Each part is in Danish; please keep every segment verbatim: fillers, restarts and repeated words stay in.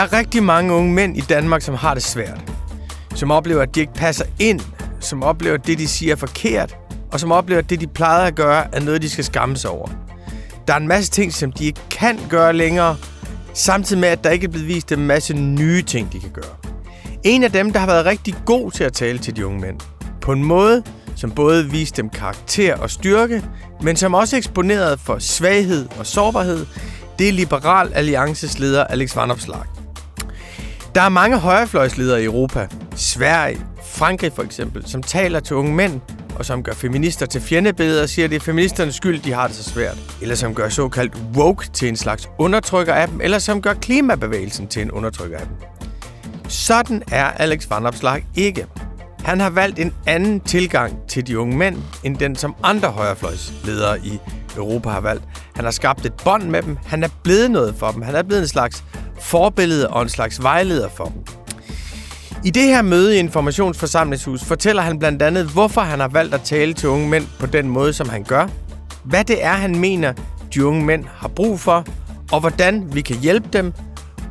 Der er rigtig mange unge mænd i Danmark, som har det svært. Som oplever, at de ikke passer ind. Som oplever, at det, de siger, er forkert. Og som oplever, at det, de plejede at gøre, er noget, de skal skamme sig over. Der er en masse ting, som de ikke kan gøre længere. Samtidig med, at der ikke er blevet vist en masse nye ting, de kan gøre. En af dem, der har været rigtig god til at tale til de unge mænd. På en måde, som både viste dem karakter og styrke, men som også eksponerede for svaghed og sårbarhed, det er Liberal Alliances leder Alex Vanopslagh. Der er mange højrefløjsledere i Europa, Sverige, Frankrig for eksempel, som taler til unge mænd, og som gør feminister til fjendebilleder og siger, at det er feministernes skyld, de har det så svært. Eller som gør såkaldt woke til en slags undertrykker af dem, eller som gør klimabevægelsen til en undertrykker af dem. Sådan er Alex Vanopslagh ikke. Han har valgt en anden tilgang til de unge mænd, end den som andre højrefløjsledere i Europa har valgt. Han har skabt et bånd med dem, han er blevet noget for dem, han er blevet en slags forbillede og en slags vejleder for dem. I det her møde i Informations Forsamlingshus fortæller han blandt andet, hvorfor han har valgt at tale til unge mænd på den måde, som han gør, hvad det er, han mener, de unge mænd har brug for, og hvordan vi kan hjælpe dem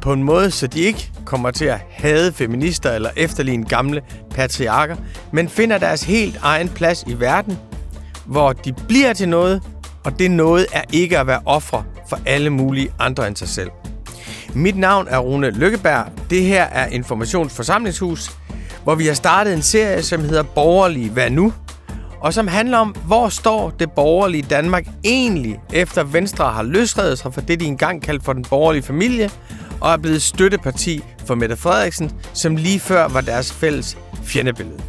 på en måde, så de ikke kommer til at hade feminister eller efterligne gamle patriarker, men finder deres helt egen plads i verden, hvor de bliver til noget, og det noget er ikke at være ofre for alle mulige andre end sig selv. Mit navn er Rune Lykkeberg. Det her er Informations Forsamlingshus, hvor vi har startet en serie, som hedder Borgerlige Hvad Nu? Og som handler om, hvor står det borgerlige Danmark egentlig, efter Venstre har løsredet sig fra det, de engang kaldte for den borgerlige familie, og er blevet støtteparti for Mette Frederiksen, som lige før var deres fælles fjendebillede.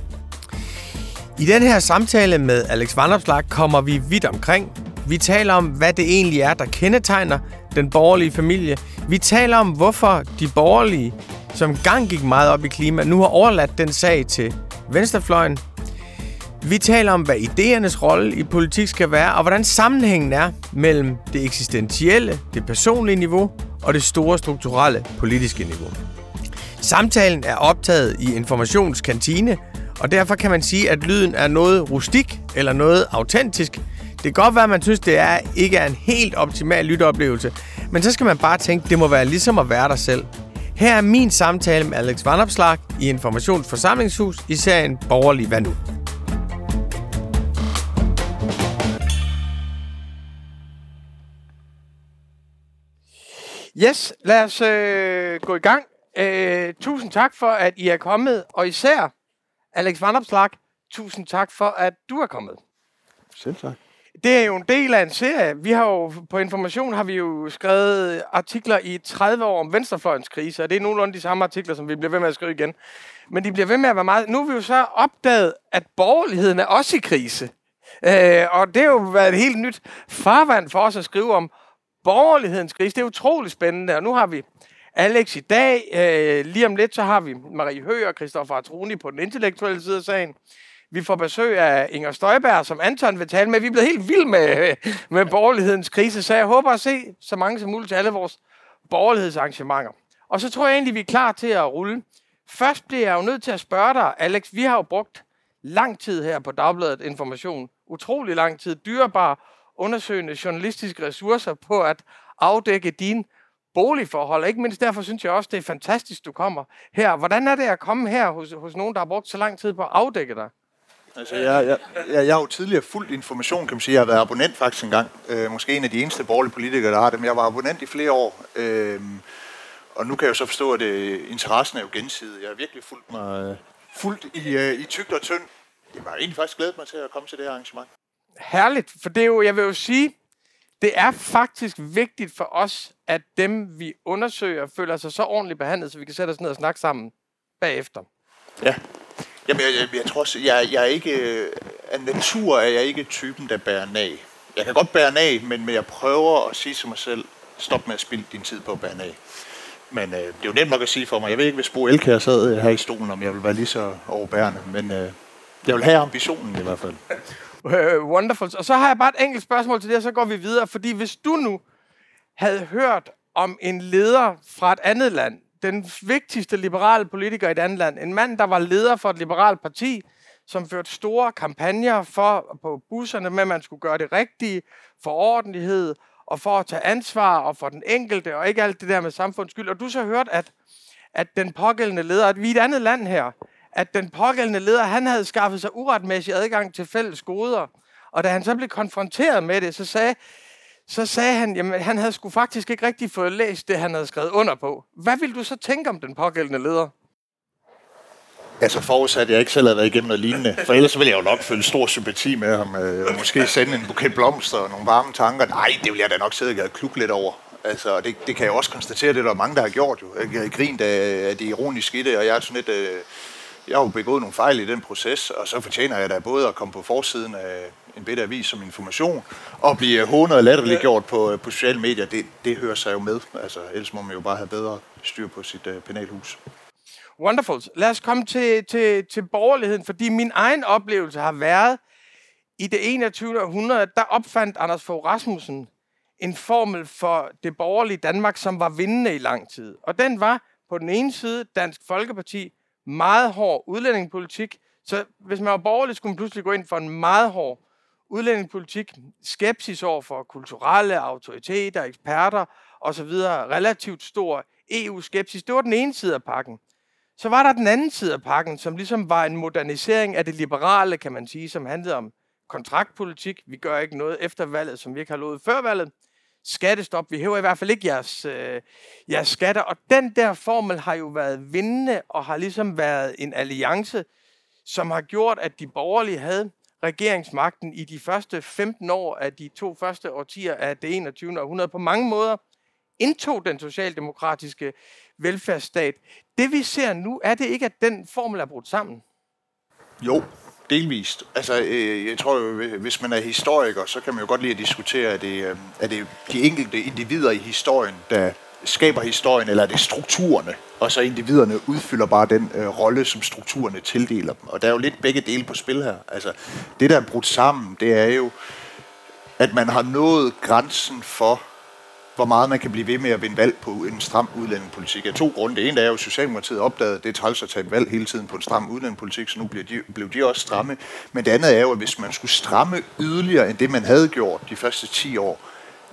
I den her samtale med Alex Vanopslagh kommer vi vidt omkring. Vi taler om, hvad det egentlig er, der kendetegner den borgerlige familie. Vi taler om, hvorfor de borgerlige, som gang gik meget op i klima, nu har overladt den sag til venstrefløjen. Vi taler om, hvad idéernes rolle i politik skal være, og hvordan sammenhængen er mellem det eksistentielle, det personlige niveau og det store strukturelle politiske niveau. Samtalen er optaget i informationskantine, og derfor kan man sige, at lyden er noget rustik eller noget autentisk. Det kan godt være, at man synes, det er, ikke er en helt optimal lytteoplevelse, men så skal man bare tænke, at det må være ligesom at være der selv. Her er min samtale med Alex Vanopslagh i Informations Forsamlingshus i serien Borgerlig Hvad Nu? Yes, lad os øh, gå i gang. Øh, tusind tak for, at I er kommet, og især Alex Vanopslagh, tusind tak for, at du er kommet. Selv tak. Det er jo en del af en serie. Vi har jo, på Information har vi jo skrevet artikler i tredive år om venstrefløjens krise, og det er nogenlunde de samme artikler, som vi bliver ved med at skrive igen. Men de bliver ved med at være meget... Nu er vi jo så opdaget, at borgerligheden er også i krise. Øh, og det har jo været et helt nyt farvand for os at skrive om borgerlighedens krise. Det er utroligt spændende, og nu har vi Alex i dag. Øh, lige om lidt, så har vi Marie Høger og Christoffer Atroni på den intellektuelle side af sagen. Vi får besøg af Inger Støjberg, som Anton vil tale med. Vi er blevet helt vilde med, med borgerlighedens krise, så jeg håber at se så mange som muligt til alle vores borgerlighedsarrangementer. Og så tror jeg egentlig, vi er klar til at rulle. Først bliver jeg jo nødt til at spørge dig, Alex. Vi har jo brugt lang tid her på Dagbladet Information. Utrolig lang tid. Dyrebare, undersøgende journalistiske ressourcer på at afdække dine boligforhold. Ikke mindst derfor synes jeg også, det er fantastisk, du kommer her. Hvordan er det at komme her hos, hos nogen, der har brugt så lang tid på at afdække dig? Altså, jeg, jeg, jeg, jeg har jo tidligere fuldt Information, kan man sige. Jeg har været abonnent faktisk engang. Øh, måske en af de eneste borgerlige politikere, der har det, men jeg var abonnent i flere år. Øh, og nu kan jeg jo så forstå, at øh, interessen er jo gensidig. Jeg har virkelig fulgt mig øh, fuldt i, øh, i tykt og tynd. Jeg var egentlig faktisk glædet mig til at komme til det her arrangement. Herligt, for det er jo, jeg vil jo sige, det er faktisk vigtigt for os, at dem, vi undersøger, føler sig så ordentligt behandlet, så vi kan sætte os ned og snakke sammen bagefter. Ja. Jamen, jeg, jeg, jeg tror også, jeg, jeg er ikke, af natur er jeg ikke typen, der bærer nag. Jeg kan godt bære nag, men, men jeg prøver at sige til mig selv, stop med at spilde din tid på at bære nag. Men øh, det er jo nemt nok at sige for mig. Jeg ved ikke, hvis Bo Elkære sad her i stolen, om jeg ville være lige så overbærende, men øh, jeg vil have ambitionen i hvert fald. Uh, wonderful. Og så har jeg bare et enkelt spørgsmål til det, og så går vi videre. Fordi hvis du nu havde hørt om en leder fra et andet land, den vigtigste liberale politiker i et andet land, en mand, der var leder for et liberalt parti, som førte store kampagner for, på busserne med, at man skulle gøre det rigtige, for ordentlighed og for at tage ansvar og for den enkelte, og ikke alt det der med samfundsskyld. Og du så hørt, at, at den pågældende leder, at vi er et andet land her, at den pågældende leder, han havde skaffet sig uretmæssig adgang til fælles goder. Og da han så blev konfronteret med det, så sagde, så sagde han, jamen han havde sgu faktisk ikke rigtig fået læst det, han havde skrevet under på. Hvad vil du så tænke om den pågældende leder? Altså forudsat, jeg ikke selv havde været igennem noget lignende. For ellers ville jeg jo nok føle stor sympati med ham. Og måske sende en buket blomster og nogle varme tanker. Nej, det ville jeg da nok sidde og klukke lidt over. Altså, det, det kan jeg også konstatere, det er der mange, der har gjort jo. Jeg har grint af det ironiske i det, og jeg er sådan lidt... Øh, jeg har jo begået nogle fejl i den proces, og så fortjener jeg da både at komme på forsiden af en bitte avis som Information, og blive hånet og latterliggjort på, på sociale medier. Det, det hører sig jo med. Altså, ellers må man jo bare have bedre styr på sit øh, penalhus. Wonderful. Lad os komme til, til, til borgerligheden, fordi min egen oplevelse har været, i det enogtyvende århundrede, der opfandt Anders Fogh Rasmussen en formel for det borgerlige Danmark, som var vindende i lang tid. Og den var på den ene side Dansk Folkeparti, meget hård udlændingepolitik. Så hvis man var borgerlig, skulle man pludselig gå ind for en meget hård udlændingepolitik, skepsis over for kulturelle autoriteter, eksperter osv., relativt stor E U-skepsis. Det var den ene side af pakken. Så var der den anden side af pakken, som ligesom var en modernisering af det liberale, kan man sige, som handlede om kontraktpolitik. Vi gør ikke noget efter valget, som vi ikke har lovet før valget. Skattestop. Vi hæver i hvert fald ikke jeres, øh, jeres skatter. Og den der formel har jo været vindende og har ligesom været en alliance, som har gjort, at de borgerlige havde regeringsmagten i de første femten år af de to første årtier af det enogtyvende århundrede. På mange måder indtog den socialdemokratiske velfærdsstat. Det vi ser nu, er det ikke, at den formel er brudt sammen? Jo. Delvist. Altså, øh, jeg tror jo, hvis man er historiker, så kan man jo godt lide at diskutere, er det, øh, er det de enkelte individer i historien, der skaber historien, eller er det strukturerne, og så individerne udfylder bare den øh, rolle, som strukturerne tildeler dem. Og der er jo lidt begge dele på spil her. Altså, det der er brudt sammen, det er jo, at man har nået grænsen for, hvor meget man kan blive ved med at vinde valg på en stram udlændingepolitik. Af to grunde. Det ene er jo, at Socialdemokratiet opdagede, at det er træls at tage et valg hele tiden på en stram udlændingepolitik, så nu blev de, blev de også stramme. Men det andet er jo, at hvis man skulle stramme yderligere end det, man havde gjort de første ti år,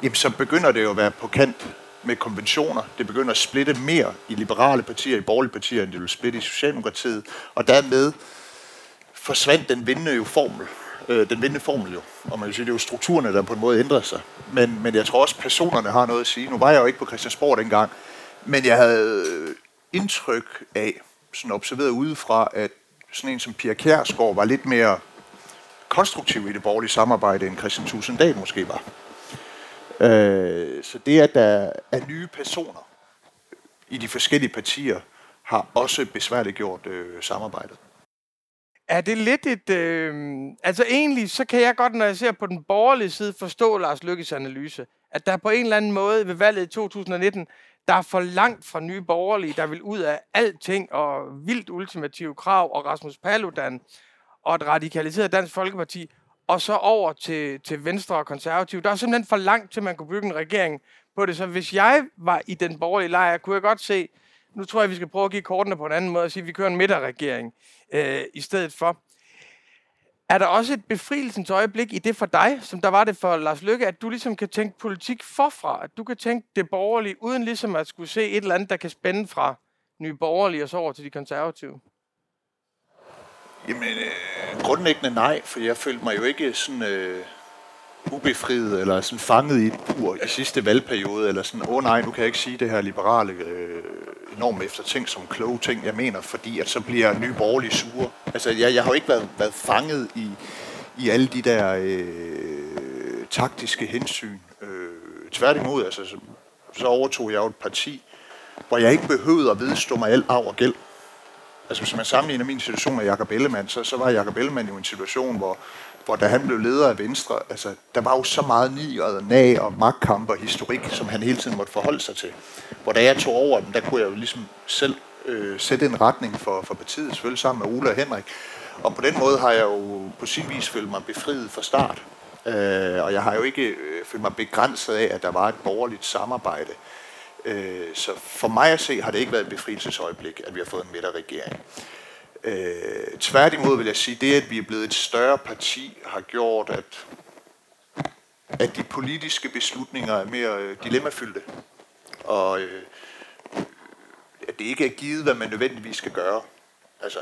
jamen så begynder det jo at være på kant med konventioner. Det begynder at splitte mere i liberale partier, i borgerlige partier, end det vil splitte i Socialdemokratiet. Og dermed forsvandt den vindende jo formel. Den vindende formel jo, og man kan sige, det er jo strukturerne, der på en måde ændrer sig. Men, men jeg tror også, personerne har noget at sige. Nu var jeg jo ikke på Christiansborg dengang, men jeg havde indtryk af, sådan observeret udefra, at sådan en som Pia Kjærsgaard var lidt mere konstruktiv i det borgerlige samarbejde, end Christian Thulesen Dahl måske var. Øh, så det, at der er nye personer i de forskellige partier, har også besværligt gjort øh, samarbejdet. Er det lidt et... Øh, altså egentlig, så kan jeg godt, når jeg ser på den borgerlige side, forstå Lars Løkkes analyse, at der på en eller anden måde ved valget i to tusind og nitten, der er for langt fra nye borgerlige, der vil ud af alting og vildt ultimative krav og Rasmus Paludan og et radikaliseret Dansk Folkeparti, og så over til, til Venstre og Konservative. Der er simpelthen for langt til, man kunne bygge en regering på det. Så hvis jeg var i den borgerlige lejr, kunne jeg godt se... Nu tror jeg, vi skal prøve at give kortene på en anden måde og sige, at vi kører en midterregering øh, i stedet for. Er der også et befrielsens øjeblik i det for dig, som der var det for Lars Løkke, at du ligesom kan tænke politik forfra, at du kan tænke det borgerlige, uden ligesom at skulle se et eller andet, der kan spænde fra nye borgerlige og så over til de konservative? Jamen, øh, grundlæggende nej, for jeg følte mig jo ikke sådan... Øh ubefriet eller sådan fanget i et bur i sidste valgperiode, eller sådan, åh oh, nej, nu kan jeg ikke sige det her liberale øh, enormt efter ting som kloge ting, jeg mener, fordi at så bliver nye borgerlige sure. Altså, jeg, jeg har jo ikke været, været fanget i, i alle de der øh, taktiske hensyn. Øh, tværtimod, altså, så, så overtog jeg jo et parti, hvor jeg ikke behøvede at vedstå mig alt arv og gæld. Altså, hvis man sammenligner min situation med Jacob Ellemann, så, så var Jacob Ellemann jo en situation, hvor hvor da han blev leder af Venstre, altså, der var jo så meget niret og nag og magtkamp og historik, som han hele tiden måtte forholde sig til. Hvor da jeg tog over dem, der kunne jeg jo ligesom selv øh, sætte en retning for, for partiet, selvfølgelig sammen med Ulla og Henrik. Og på den måde har jeg jo på sin vis følt mig befriet fra start. Øh, og jeg har jo ikke øh, følt mig begrænset af, at der var et borgerligt samarbejde. Øh, så for mig at se, har det ikke været et befrielsesøjeblik, at vi har fået en midterregering. Øh, tværtimod vil jeg sige, det at vi er blevet et større parti har gjort, at at de politiske beslutninger er mere dilemmafyldte, og øh, at det ikke er givet, hvad man nødvendigvis skal gøre. Altså,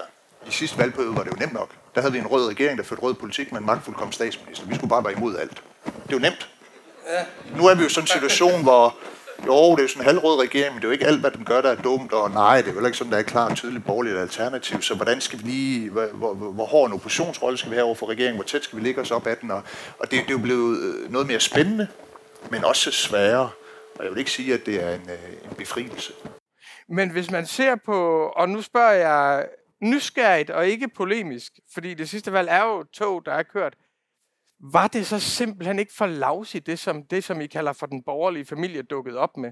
i sidste valgperiode var det jo nemt nok. Der havde vi en rød regering, der førte rød politik med en magtfuldkommen statsminister. Vi skulle bare være imod alt. Det var nemt. Nu er vi jo sådan en situation, hvor jo, det er sådan en halvrød regering, men det er jo ikke alt, hvad den gør, der er dumt, og nej, det er jo ikke sådan, der er klart og tydeligt borgerligt alternativ, så hvordan skal vi lige, hvor, hvor, hvor hård en oppositionsrolle skal vi have over for regeringen, hvor tæt skal vi ligge os op ad den, og, og det, det er jo blevet noget mere spændende, men også sværere, og jeg vil ikke sige, at det er en, en befrielse. Men hvis man ser på, og nu spørger jeg nysgerrigt og ikke polemisk, fordi det sidste valg er jo tog, der er kørt, var det så simpelthen ikke for lavsigt, det som, det, som I kalder for den borgerlige familie, dukket op med?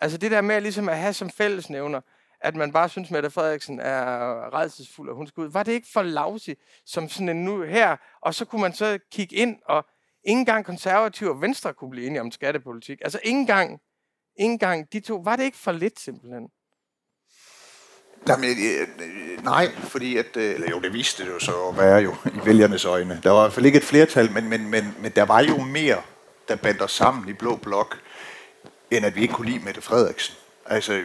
Altså det der med ligesom at have som fællesnævner, at man bare synes, Mette Frederiksen er rædselsfuld, og hun skal ud. Var det ikke for lavsigt, som sådan en nu her? Og så kunne man så kigge ind, og ingen gang konservative og Venstre kunne blive enige om skattepolitik. Altså ingen gang, ingen gang de to. Var det ikke for lidt simpelthen? Jamen, nej, fordi at, eller jo, det viste det jo så at være jo i vælgernes øjne. Der var i hvert fald ikke et flertal, men, men, men, men der var jo mere, der bandt os sammen i blå blok, end at vi ikke kunne lide Mette Frederiksen. Altså,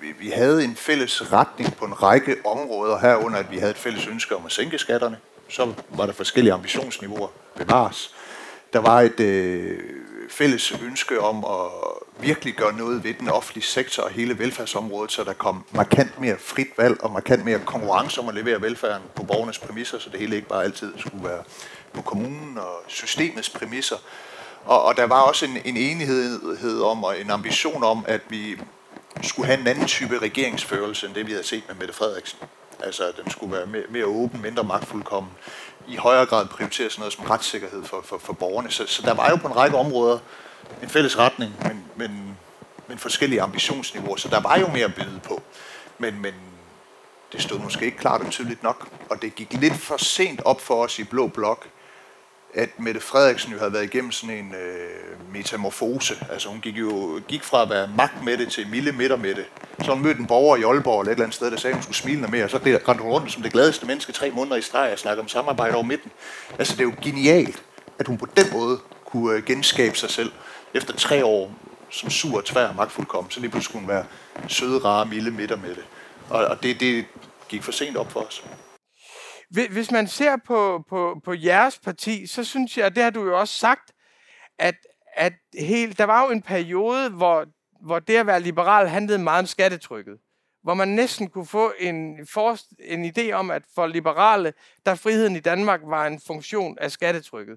vi, vi havde en fælles retning på en række områder herunder, at vi havde et fælles ønske om at sænke skatterne. Så var der forskellige ambitionsniveauer bevares. Der var et øh, fælles ønske om at virkelig gøre noget ved den offentlige sektor og hele velfærdsområdet, så der kom markant mere frit valg og markant mere konkurrence om at levere velfærden på borgernes præmisser, så det hele ikke bare altid skulle være på kommunen og systemets præmisser. Og, og der var også en, en enighed om og en ambition om, at vi skulle have en anden type regeringsførelse, end det vi havde set med Mette Frederiksen. Altså, at den skulle være mere, mere åben, mindre magtfuldkommen. I højere grad prioritere sådan noget som retssikkerhed for, for, for borgerne. Så, så der var jo på en række områder en fælles retning, men, men, men forskellige ambitionsniveauer. Så der var jo mere at byde på. Men, men det stod måske ikke klart og tydeligt nok. Og det gik lidt for sent op for os i blå blok, at Mette Frederiksen jo havde været igennem sådan en øh, metamorfose. Altså hun gik jo gik fra at være magtmætte til milde midtermætte. Så hun mødte en borger i Aalborg eller et eller andet sted, der sagde, at hun skulle smile noget mere, og så rendte hun rundt som det gladeste menneske tre måneder i streg og snakkede om samarbejde over midten. Altså det er jo genialt, at hun på den måde kunne genskabe sig selv efter tre år som sur og tvær og magtfuldkommen. Så lige pludselig skulle hun være søde, rare, milde midtermætte. Og, og det, det gik for sent op for os. Hvis man ser på, på, på jeres parti, så synes jeg, og det har du jo også sagt, at, at helt, der var jo en periode, hvor, hvor det at være liberal handlede meget om skattetrykket. Hvor man næsten kunne få en, for, en idé om, at for liberale, der friheden i Danmark var en funktion af skattetrykket.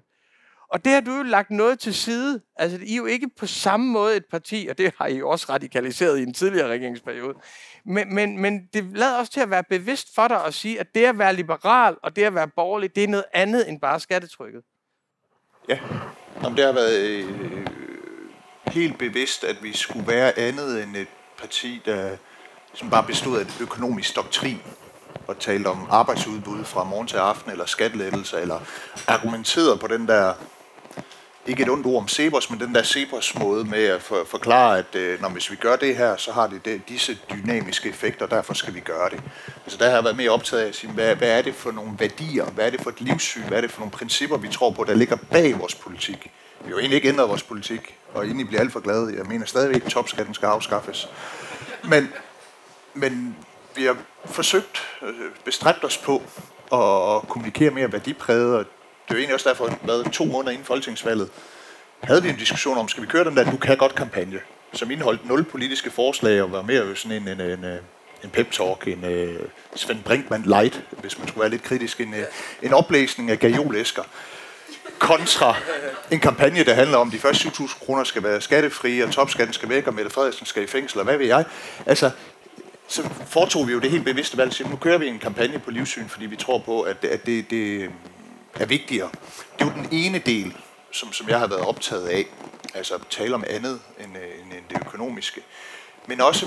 Og det har du jo lagt noget til side. Altså, I er jo ikke på samme måde et parti, og det har I jo også radikaliseret i en tidligere regeringsperiode. Men, men, men det lader også til at være bevidst for dig at sige, at det at være liberal og det at være borgerlig, det er noget andet end bare skattetrykket. Ja, jamen, det har været øh, helt bevidst, at vi skulle være andet end et parti, der som bare bestod af en økonomisk doktrin. Og talt om arbejdsudbud fra morgen til aften, eller skattelettelser, eller argumenteret på den der, ikke et ondt ord om Cepos, men den der Cepos-måde med at for, forklare, at øh, når, hvis vi gør det her, så har det, det disse dynamiske effekter, derfor skal vi gøre det. Altså der har jeg været mere optaget af at sige, hvad, hvad er det for nogle værdier, hvad er det for et livssyn, hvad er det for nogle principper, vi tror på, der ligger bag vores politik. Vi har jo egentlig ikke ændret vores politik, og egentlig bliver alt for glade. Jeg mener stadigvæk, at topskatten skal afskaffes. Men, men vi har forsøgt, bestræbt os på at kommunikere mere værdipræget, og det er egentlig også derfor, at to måneder inden folketingsvalget havde vi en diskussion om, skal vi køre den der Du Kan Godt-kampagne, som indeholdt nul politiske forslag og var mere sådan en, en, en, en pep-talk, en, en Svend Brinkmann light, hvis man skulle være lidt kritisk, en, en oplæsning af gajolæsker, kontra en kampagne, der handler om, at de første syv tusind kroner skal være skattefrie, og topskatten skal væk, og Mette Frederiksen skal i fængsel, og hvad ved jeg. Altså, så foretog vi jo det helt bevidste valg, så nu kører vi en kampagne på livssyn, fordi vi tror på, at det, at det, det er vigtigere. Det er jo den ene del, som, som jeg har været optaget af, altså at tale om andet end, end, end det økonomiske. Men også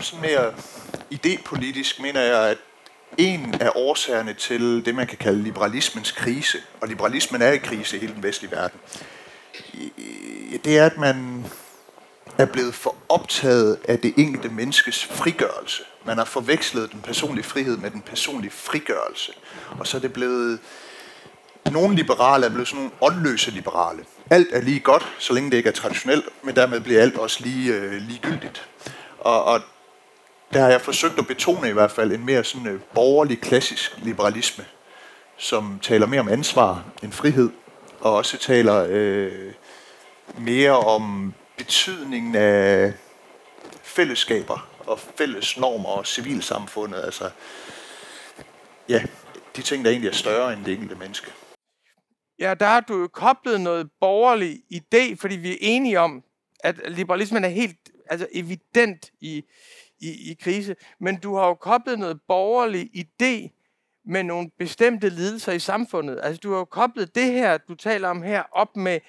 sådan mere idépolitisk mener jeg, at en af årsagerne til det, man kan kalde liberalismens krise, og liberalismen er i krise i hele den vestlige verden, det er, at man er blevet for optaget af det enkelte menneskes frigørelse. Man har forvekslet den personlige frihed med den personlige frigørelse. Og så er det blevet Nogle liberale er blevet sådan nogle åndløse liberale. Alt er lige godt, så længe det ikke er traditionelt, men dermed bliver alt også lige øh, ligegyldigt. Og, og der har jeg forsøgt at betone i hvert fald en mere sådan øh, borgerlig, klassisk liberalisme, som taler mere om ansvar end frihed, og også taler øh, mere om betydningen af fællesskaber og fælles normer og civilsamfundet. Altså, ja, de ting, der egentlig er større end det enkelte menneske. Ja, der har du jo koblet noget borgerlig idé, fordi vi er enige om, at liberalismen er helt altså evident i, i, i krise. Men du har jo koblet noget borgerlig idé med nogle bestemte lidelser i samfundet. Altså, du har jo koblet det her, du taler om her, op med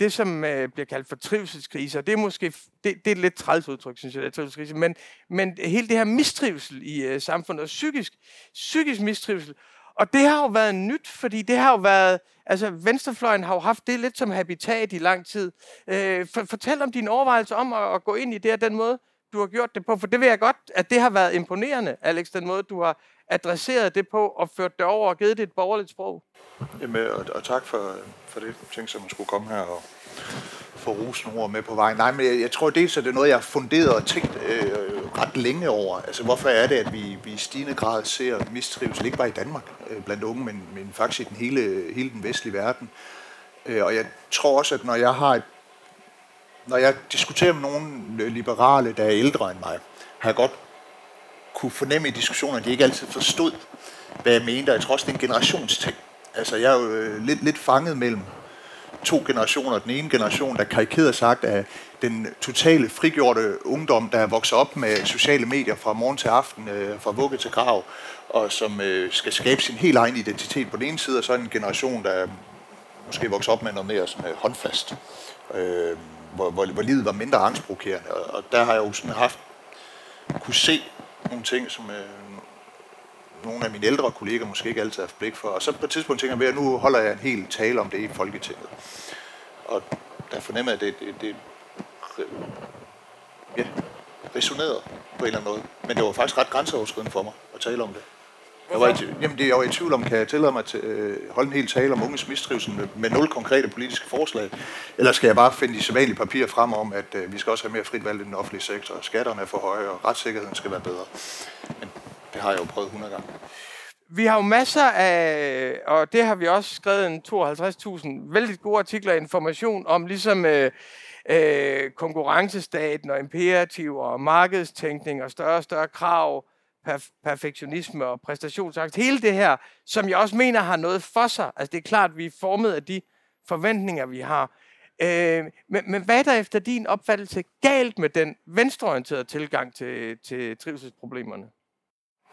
det, som øh, bliver kaldt for trivselskriser. Det er måske det, det er et lidt træls udtryk, synes jeg, det er trivselskrise. Men, men hele det her mistrivsel i øh, samfundet, og psykisk, psykisk mistrivsel. Og det har jo været nyt, fordi det har jo været... Altså, venstrefløjen har jo haft det lidt som habitat i lang tid. Øh, for, fortæl om dine overvejelser om at, at gå ind i det og den måde, du har gjort det på. For det ved jeg godt, at det har været imponerende, Alex, den måde, du har adresseret det på og ført det over og givet det et borgerligt sprog. Jamen, og, og tak for, for det. Jeg tænkte, at man skulle komme her og få rosende ord med på vejen. Nej, men jeg, jeg tror dels, at det er noget, jeg har funderet og tænkt øh, ret længe over. Altså, hvorfor er det, at vi, vi i stigende grad ser mistrivsel, ikke bare i Danmark øh, blandt unge, men, men faktisk i den hele, hele den vestlige verden. Øh, og jeg tror også, at når jeg har et, når jeg diskuterer med nogle liberale, der er ældre end mig, har jeg godt kunne fornemme i diskussioner, at de ikke altid forstod, hvad jeg mente, og jeg tror også, det er en generationsting. Altså, jeg er jo lidt, lidt fanget mellem to generationer. Den ene generation, der karikeret sagt, er den totale frigjorte ungdom, der vokser op med sociale medier fra morgen til aften, fra vugge til grav, og som skal skabe sin helt egen identitet på den ene side, og så en generation, der måske vokser op med noget mere sådan håndfast, hvor, hvor, hvor livet var mindre angstprovokerende. Og der har jeg jo sådan haft, kunne se nogle ting, som nogle af mine ældre kolleger måske ikke altid har haft blik for. Og så på et tidspunkt tænker jeg, at nu holder jeg en hel tale om det i Folketinget. Og der fornemmer jeg, at det, det, det ja, resonerede på en eller anden måde. Men det var faktisk ret grænseoverskridende for mig at tale om det. Jeg var, i, jamen det, jeg var i tvivl om, kan jeg tillade mig at øh, holde en hel tale om unges mistrivsel med, med nul konkrete politiske forslag? Eller skal jeg bare finde de sædvanlige papirer frem om, at øh, vi skal også have mere frit valg i den offentlige sektor, skatterne er for høje, og retssikkerheden skal være bedre? Men det har jeg jo prøvet hundrede gange. Vi har jo masser af, og det har vi også skrevet en tooghalvtreds tusind vældig gode artikler og information om, ligesom øh, øh, konkurrencestaten og imperativ og markedstænkning og større og større krav, perfektionisme og præstationsangst, hele det her, som jeg også mener har noget for sig. Altså det er klart, at vi er formet af de forventninger, vi har. Øh, men, men hvad er der efter din opfattelse galt med den venstreorienterede tilgang til, til trivselsproblemerne?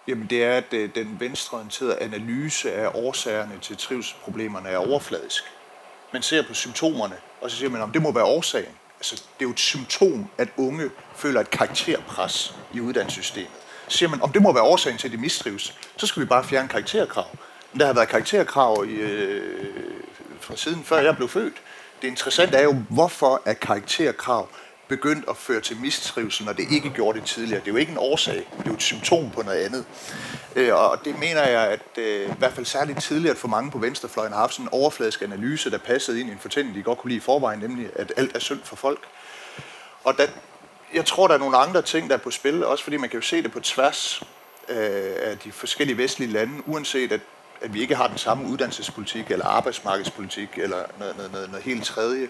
Jamen det er, at den venstreorienterede analyse af årsagerne til trivselsproblemerne er overfladisk. Man ser på symptomerne, og så siger man, at det må være årsagen. Altså det er jo et symptom, at unge føler et karakterpres i uddannelsessystemet. Siger man, om det må være årsagen til, at de mistrives, så skal vi bare fjerne karakterkrav. Men der har været karakterkrav i, øh, fra siden før jeg blev født. Det interessante er jo, hvorfor er karakterkrav begyndt at føre til mistrivsel, når det ikke gjorde det tidligere. Det er jo ikke en årsag, det er jo et symptom på noget andet. Øh, og det mener jeg, at øh, i hvert fald særligt tidligere, at for mange på venstrefløjen har haft sådan en overfladisk analyse, der passede ind i en fortælling, de godt kunne lide i forvejen, nemlig at alt er synd for folk. Og da Jeg tror, der er nogle andre ting, der er på spil, også fordi man kan jo se det på tværs af de forskellige vestlige lande, uanset at, at vi ikke har den samme uddannelsespolitik, eller arbejdsmarkedspolitik, eller noget, noget, noget, noget helt tredje.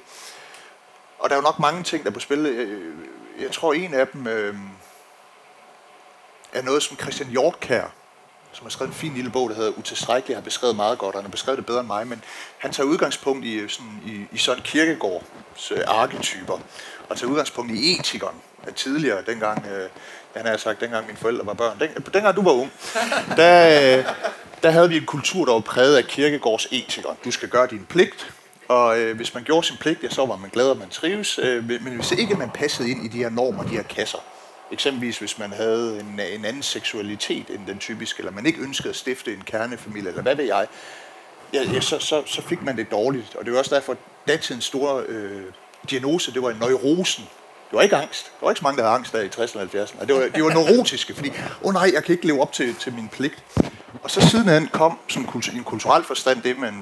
Og der er jo nok mange ting, der er på spil. Jeg, jeg tror, en af dem øh, er noget, som Christian Hjortkær, som har skrevet en fin lille bog, der hedder Utilstrækkelig, har beskrevet meget godt, og han har beskrevet det bedre end mig, men han tager udgangspunkt i, sådan, i, i Søren Kierkegaards øh, arketyper, og tager udgangspunkt i etikeren af tidligere, dengang, øh, han har sagt, dengang mine forældre var børn, Den, dengang du var ung, der, øh, der havde vi en kultur, der var præget af Kierkegaards etikeren. Du skal gøre din pligt, og øh, hvis man gjorde sin pligt, ja, så var man glad, at man trives, øh, men hvis ikke man passede ind i de her normer, de her kasser, eksempelvis hvis man havde en, en anden seksualitet end den typiske, eller man ikke ønskede at stifte en kernefamilie, eller hvad ved jeg, ja, ja, så, så, så fik man det dårligt. Og det var også derfor, at datidens store øh, diagnose, det var neurosen. Det var ikke angst. Der var ikke så mange, der havde angst der i tresserne og halvfjerdserne. Og det var, de var neurotiske, fordi, åh oh, nej, jeg kan ikke leve op til, til min pligt. Og så sidenhen kom sådan en kulturel forstand, det man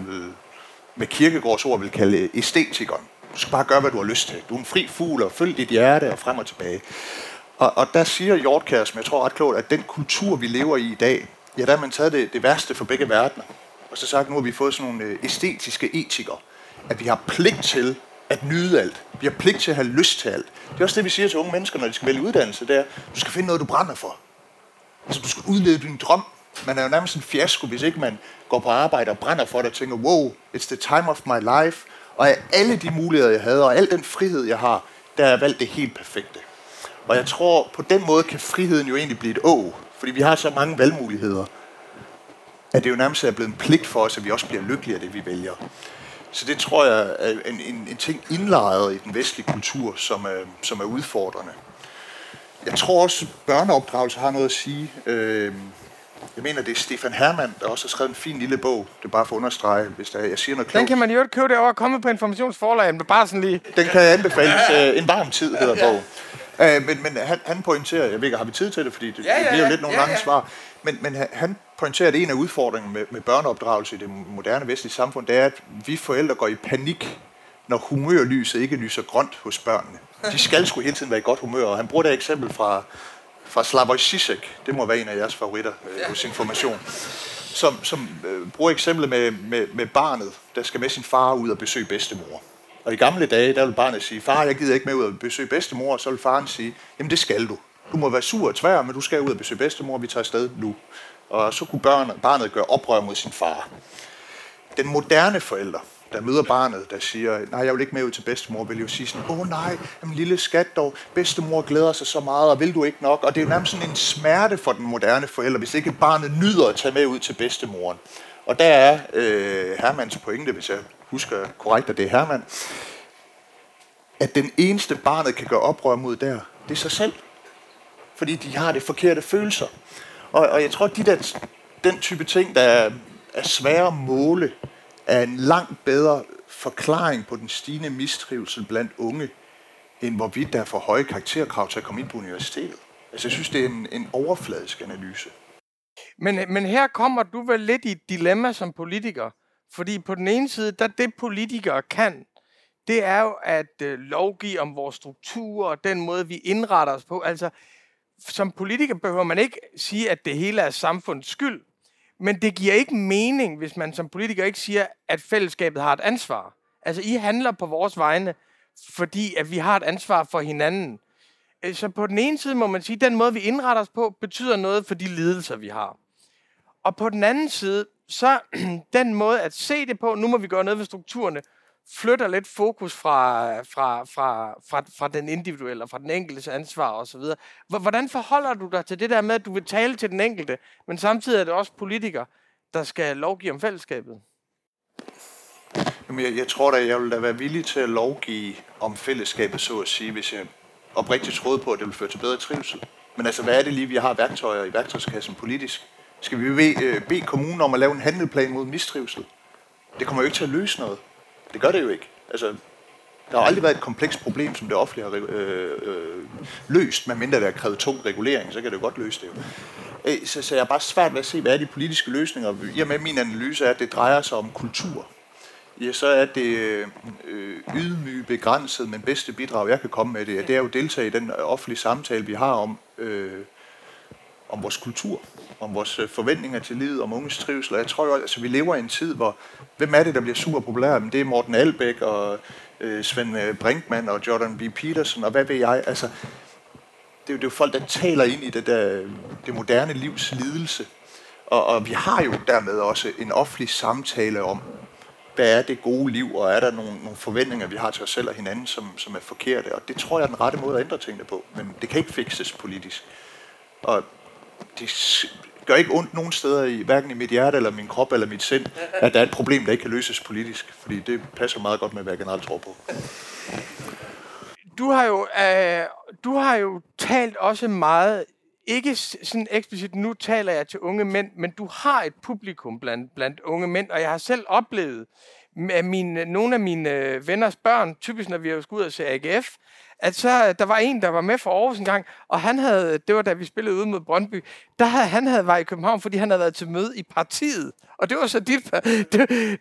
med Kierkegaards ord vil kalde æstetikeren. Du skal bare gøre, hvad du har lyst til. Du er en fri fugl, og følg dit hjerte og frem og tilbage. Og, og der siger Hjortkær, som jeg tror ret klogt, at den kultur, vi lever i i dag, ja, der har man taget det, det værste for begge verdener. Og så sagt, nu har vi fået sådan nogle æstetiske etikere, at vi har pligt til at nyde alt. Vi har pligt til at have lyst til alt. Det er også det, vi siger til unge mennesker, når de skal vælge uddannelse, det er, du skal finde noget, du brænder for. Altså, du skal udleve din drøm. Man er jo nærmest en fiasko, hvis ikke man går på arbejde og brænder for det og tænker, wow, it's the time of my life. Og af alle de muligheder, jeg havde, og al den frihed, jeg har, der har jeg valgt det helt perfekte. Og jeg tror, på den måde kan friheden jo egentlig blive et å, fordi vi har så mange valgmuligheder, at det jo nærmest er blevet en pligt for os, at vi også bliver lykkelige af det, vi vælger. Så det tror jeg er en, en, en ting indlejret i den vestlige kultur, som er, som er udfordrende. Jeg tror også, at børneopdragelse har noget at sige. Jeg mener, det er Stefan Herrmann, der også har skrevet en fin lille bog. Det er bare for at understrege, hvis der, jeg siger noget klogt. Den kan man jo ikke købe derovre og komme på informationsforlaget, men bare sådan lige... Den kan anbefales. En varm tid hedder bogen. Men, men han, han pointerer, jeg ved ikke, har vi tid til det, fordi det, ja, ja, det bliver jo lidt nogle ja, lange ja. svar, men, men han pointerer, at en af udfordringerne med, med børneopdragelse i det moderne vestlige samfund, det er, at vi forældre går i panik, når humørlyset ikke lyser grønt hos børnene. De skal sgu hele tiden være i godt humør, og han bruger det eksempel fra, fra Slavoj Žižek, det må være en af jeres favoritter øh, hos Information, som, som øh, bruger eksemplet med, med, med barnet, der skal med sin far ud og besøge bedstemor. Og i gamle dage, der vil barnet sige, far, jeg gider ikke med ud og besøge bedstemor, og så vil faren sige, jamen det skal du. Du må være sur og tvær, men du skal ud og besøge bedstemor, vi tager afsted nu. Og så kunne barnet gøre oprør mod sin far. Den moderne forælder, der møder barnet, der siger, nej, jeg vil ikke med ud til bedstemor, vil jo sige sådan, åh nej, jamen lille skat dog, bedstemor glæder sig så meget, og vil du ikke nok? Og det er jo nærmest sådan en smerte for den moderne forælder, hvis ikke barnet nyder at tage med ud til bedstemoren. Og der er øh, Hermans pointe, hvis jeg husker korrekt, at det er Hermann, at den eneste barnet kan gøre oprør mod der, det er sig selv. Fordi de har det forkerte følelser. Og, og jeg tror, at de der, den type ting, der er, er svære at måle, er en langt bedre forklaring på den stigende mistrivsel blandt unge, end hvorvidt der er for høje karakterkrav til at komme ind på universitetet. Altså jeg synes, det er en, en overfladisk analyse. Men, men her kommer du vel lidt i et dilemma som politiker. Fordi på den ene side, der det politikere kan, det er jo at øh, lovgive om vores strukturer og den måde, vi indretter os på. Altså, som politiker behøver man ikke sige, at det hele er samfundets skyld. Men det giver ikke mening, hvis man som politiker ikke siger, at fællesskabet har et ansvar. Altså, I handler på vores vegne, fordi at vi har et ansvar for hinanden. Så på den ene side må man sige, at den måde, vi indretter os på, betyder noget for de lidelser, vi har. Og på den anden side, så den måde at se det på, nu må vi gøre noget ved strukturerne, flytter lidt fokus fra, fra, fra, fra, fra den individuelle, fra den enkeltes ansvar osv. Hvordan forholder du dig til det der med, at du vil tale til den enkelte, men samtidig er det også politikere, der skal lovgive om fællesskabet? Jamen, jeg, jeg tror da, jeg vil da være villig til at lovgive om fællesskabet, så at sige, hvis jeg oprigtigt troede på, at det ville føre til bedre trivsel. Men altså, hvad er det lige, vi har værktøjer i værktøjskassen politisk? Skal vi bede, bede kommunen om at lave en handleplan mod mistrivsel? Det kommer jo ikke til at løse noget. Det gør det jo ikke. Altså, der har aldrig været et komplekst problem, som det offentlige har øh, øh, løst, medmindre det har krævet tung regulering, så kan det jo godt løse det jo. Så, så jeg er bare svært ved at se, hvad er de politiske løsninger. I og med min analyse er, at det drejer sig om kultur. Ja, så er det øh, ydmyg, begrænset, men bedste bidrag, jeg kan komme med det, det er jo at deltage i den offentlige samtale, vi har om, øh, om vores kultur, om vores forventninger til livet, om unges trivsel. Jeg tror jo, altså, vi lever i en tid, hvor hvem er det, der bliver super populær? Men det er Morten Albæk og øh, Svend Brinkmann og Jordan B. Peterson og hvad ved jeg. Altså, det er jo, det er jo folk, der taler ind i det, der, det moderne livs lidelse. Og, og vi har jo dermed også en offentlig samtale om, hvad er det gode liv, og er der nogle, nogle forventninger, vi har til os selv og hinanden, som, som er forkerte? Og det tror jeg er den rette måde at ændre tingene på, men det kan ikke fikses politisk. Og det gør ikke ondt nogen steder, i, hverken i mit hjerte, eller min krop, eller mit sind, at der er et problem, der ikke kan løses politisk, fordi det passer meget godt med, hvad jeg generelt tror på. Du har jo, øh, du har jo talt også meget, ikke sådan eksplicit, nu taler jeg til unge mænd, men du har et publikum blandt, blandt unge mænd, og jeg har selv oplevet, at mine, nogle af mine venners børn, typisk når vi har skulle ud og se A G F, at så, der var en, der var med fra Aarhus en gang, og han havde, det var da vi spillede ude mod Brøndby, der havde han havde været i København, fordi han havde været til møde i partiet. Og det var så dit, det,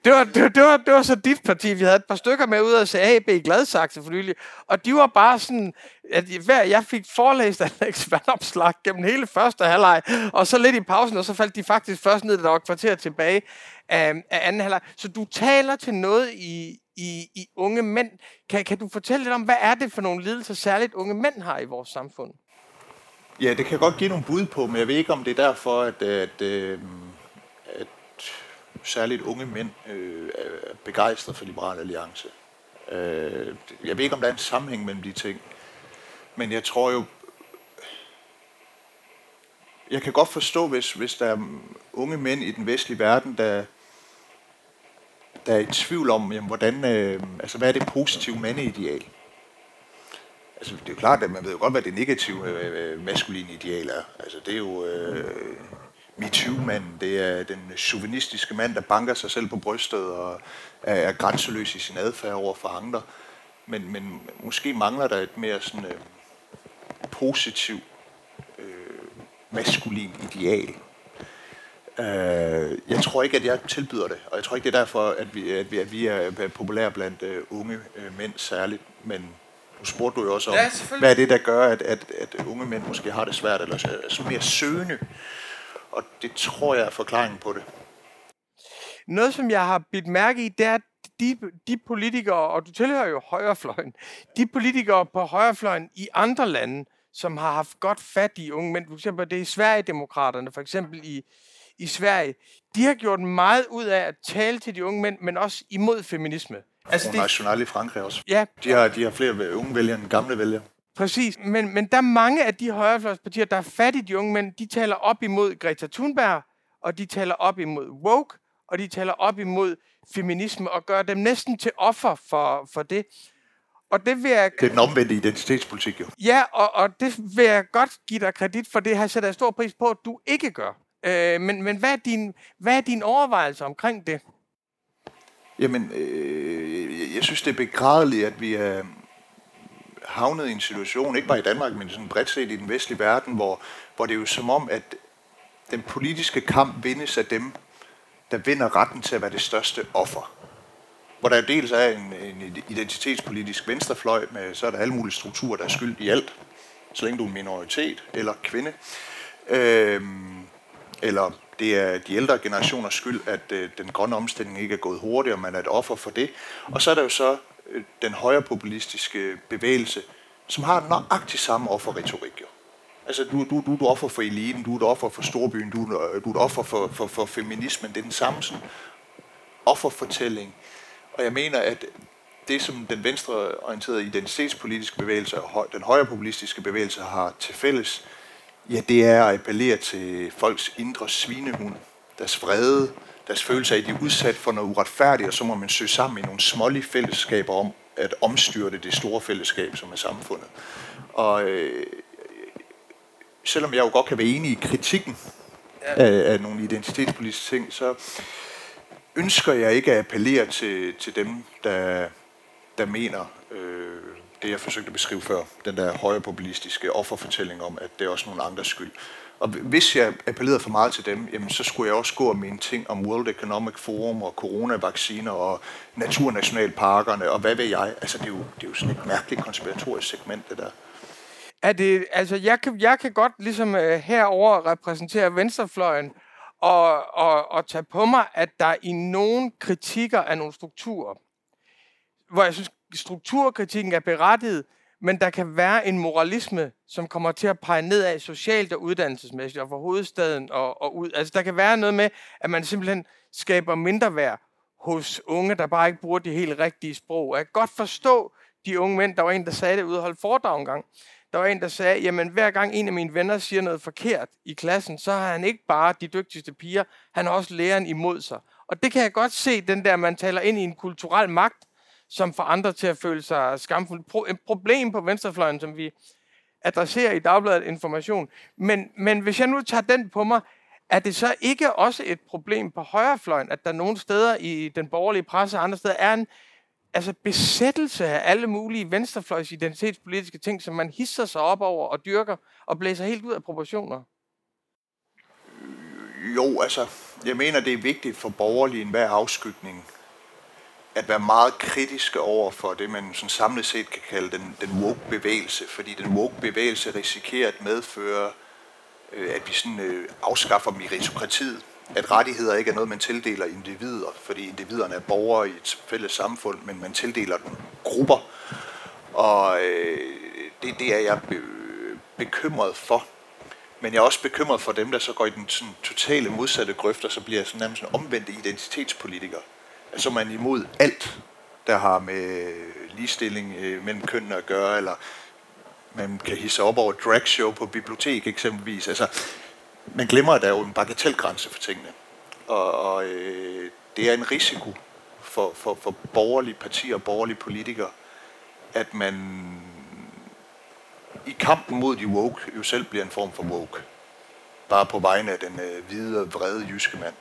det var, det, det var, det var så dit parti. Vi havde et par stykker med ud og se A B i Gladsaxe for nylig. Og de var bare sådan, at hver, jeg fik forelæst Alex Vanopslagh gennem hele første halvleg, og så lidt i pausen, og så faldt de faktisk først ned, da der var kvarter tilbage af, af anden halvleg. Så du taler til noget i I, i unge mænd. Kan, kan du fortælle lidt om, hvad er det for nogle lidelser, særligt unge mænd har i vores samfund? Ja, det kan jeg godt give nogle bud på, men jeg ved ikke, om det er derfor, at, at, at, at særligt unge mænd øh, er begejstret for Liberal Alliance. Øh, jeg ved ikke, om der er en sammenhæng mellem de ting, men jeg tror jo, jeg kan godt forstå, hvis, hvis der er unge mænd i den vestlige verden, der der er i tvivl om, jamen, hvordan, øh, altså, hvad er det positive mandeideal? Altså, det er jo klart, at man ved jo godt, hvad det negative øh, maskuline ideal er. Altså, det er jo øh, MeToo-manden, det er den chauvinistiske mand, der banker sig selv på brystet og er, er grænseløs i sin adfærd over for andre. Men, men måske mangler der et mere sådan, øh, positivt øh, maskulin ideal. Jeg tror ikke, at jeg tilbyder det, og jeg tror ikke, det er derfor, at vi, at vi, at vi er populære blandt uh, unge uh, mænd særligt, men nu spurgte du jo også om, ja, hvad er det, der gør, at, at, at unge mænd måske har det svært, eller så altså mere søgende, og det tror jeg er forklaringen på det. Noget, som jeg har bidt mærke i, det er, at de, de politikere, og du tilhører jo højrefløjen, de politikere på højrefløjen i andre lande, som har haft godt fat i unge mænd, for eksempel det er Sverigedemokraterne, for eksempel i i Sverige, de har gjort meget ud af at tale til de unge mænd, men også imod feminisme. Altså det nationale i Frankrig også. Ja. De har, de har flere unge vælgere end gamle vælgere. Præcis, men, men der er mange af de højrefløjspartier, der er fat i de unge mænd, de taler op imod Greta Thunberg, og de taler op imod woke, og de taler op imod feminisme, og gør dem næsten til offer for, for det. Og det, vil jeg... det er den omvendte identitetspolitik, jo. Ja, og, og det vil jeg godt give dig kredit for, det har jeg sat stor pris på, at du ikke gør. Øh, men, men hvad er din, hvad er din overvejelse omkring det? Jamen, øh, jeg, jeg synes, det er begrædeligt, at vi er havnet i en situation, ikke bare i Danmark, men sådan bredt set i den vestlige verden, hvor, hvor det er jo som om, at den politiske kamp vindes af dem, der vinder retten til at være det største offer. Hvor der jo dels er en, en identitetspolitisk venstrefløj, med så er der alle mulige strukturer, der er skyld i alt, så længe du er en minoritet eller kvinde. Øh, eller det er de ældre generationers skyld, at øh, den grønne omstilling ikke er gået hurtigt, og man er et offer for det. Og så er der jo så øh, den højrepopulistiske bevægelse, som har nøjagtigt samme offerretorik. Jo. Altså, du, du, du er et offer for eliten, du er et offer for storbyen, du, du er et offer for, for, for feminismen. Det er den samme sådan, offerfortælling. Og jeg mener, at det, som den venstreorienterede identitetspolitiske bevægelse og den højrepopulistiske bevægelse har til fælles, ja, det er at appellere til folks indre svinehund, deres vrede, deres følelse af, at de er udsat for noget uretfærdigt, og så må man søge sammen i nogle smålige fællesskaber om at omstyrte det store fællesskab, som er samfundet. Og øh, selvom jeg jo godt kan være enig i kritikken af, af nogle identitetspolitiske ting, så ønsker jeg ikke at appellere til, til dem, der, der mener... Øh, det jeg forsøgte at beskrive før, den der højrepopulistiske offerfortælling om, at det er også nogle andres skyld. Og hvis jeg appellerede for meget til dem, jamen, så skulle jeg også gå og mene ting om World Economic Forum og coronavacciner og naturnationalparkerne og hvad ved jeg. Altså, det er jo, det er jo sådan et mærkeligt konspiratorisk segment, det der. Er det, altså, jeg kan, jeg kan godt ligesom herover repræsentere venstrefløjen og, og, og tage på mig, at der i nogle kritikker af nogle strukturer, hvor jeg synes, strukturkritikken er berettiget, men der kan være en moralisme, som kommer til at pege nedad socialt og uddannelsesmæssigt og for hovedstaden og, og ud. Altså, der kan være noget med, at man simpelthen skaber mindre værd hos unge, der bare ikke bruger de helt rigtige sprog. Jeg kan godt forstå de unge mænd. Der var en, der sagde det ude og holdt foredrag en gang. Der var en, der sagde, jamen hver gang en af mine venner siger noget forkert i klassen, så har han ikke bare de dygtigste piger, han har også læreren imod sig. Og det kan jeg godt se, den der, man taler ind i en kulturel magt, som får andre til at føle sig skamfulde. Pro- et problem på venstrefløjen, som vi adresserer i Dagbladet Information. Men, men hvis jeg nu tager den på mig, er det så ikke også et problem på højrefløjen, at der nogle steder i den borgerlige presse og andre steder er en, altså besættelse af alle mulige venstrefløjs identitetspolitiske ting, som man hisser sig op over og dyrker og blæser helt ud af proportioner? Jo, altså, jeg mener, det er vigtigt for borgerlige enhver afskygning at være meget kritiske over for det, man sådan samlet set kan kalde den, den woke-bevægelse, fordi den woke-bevægelse risikerer at medføre, øh, at vi sådan, øh, afskaffer meritokratiet, at rettigheder ikke er noget, man tildeler individer, fordi individerne er borgere i et fælles samfund, men man tildeler dem grupper, og øh, det, det er jeg be- bekymret for. Men jeg er også bekymret for dem, der så går i den sådan, totale modsatte grøft, og så bliver sådan nærmest sådan omvendte identitetspolitiker. Altså man er imod alt, der har med ligestilling øh, mellem kønnene at gøre, eller man kan hisse op over dragshow på bibliotek eksempelvis. Altså, man glemmer, at der er jo en bagatelgrænse for tingene. Og, og øh, det er en risiko for, for, for borgerlige partier og borgerlige politikere, at man i kampen mod de woke jo selv bliver en form for woke. Bare på vegne af den øh, hvide og vrede jyske mand.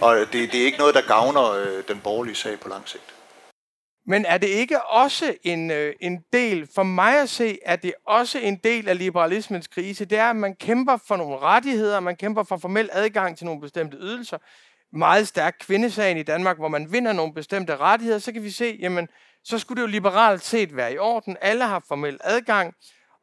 Og det, det er ikke noget, der gavner øh, den borgerlige sag på lang sigt. Men er det ikke også en, øh, en del, for mig at se, at det også en del af liberalismens krise, det er, at man kæmper for nogle rettigheder, man kæmper for formel adgang til nogle bestemte ydelser. Meget stærk kvindesagen i Danmark, hvor man vinder nogle bestemte rettigheder, så kan vi se, jamen, så skulle det jo liberalt set være i orden. Alle har formel adgang.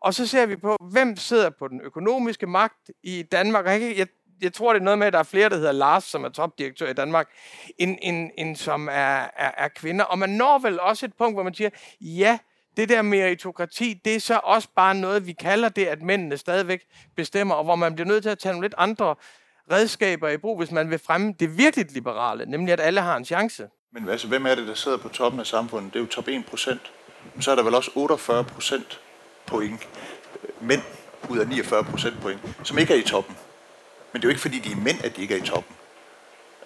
Og så ser vi på, hvem sidder på den økonomiske magt i Danmark. Jeg, jeg, jeg tror, det er noget med, at der er flere, der hedder Lars, som er topdirektør i Danmark, end, end, end som er, er, er kvinder. Og man når vel også et punkt, hvor man siger, ja, det der meritokrati, det er så også bare noget, vi kalder det, at mændene stadigvæk bestemmer, og hvor man bliver nødt til at tage nogle lidt andre redskaber i brug, hvis man vil fremme det virkelig liberale, nemlig at alle har en chance. Men altså, hvem er det, der sidder på toppen af samfundet? Det er jo top en procent. Så er der vel også otteogfyrre procent point, mænd ud af niogfyrre procent point, som ikke er i toppen. Men det er jo ikke, fordi de er mænd, at de ikke er i toppen.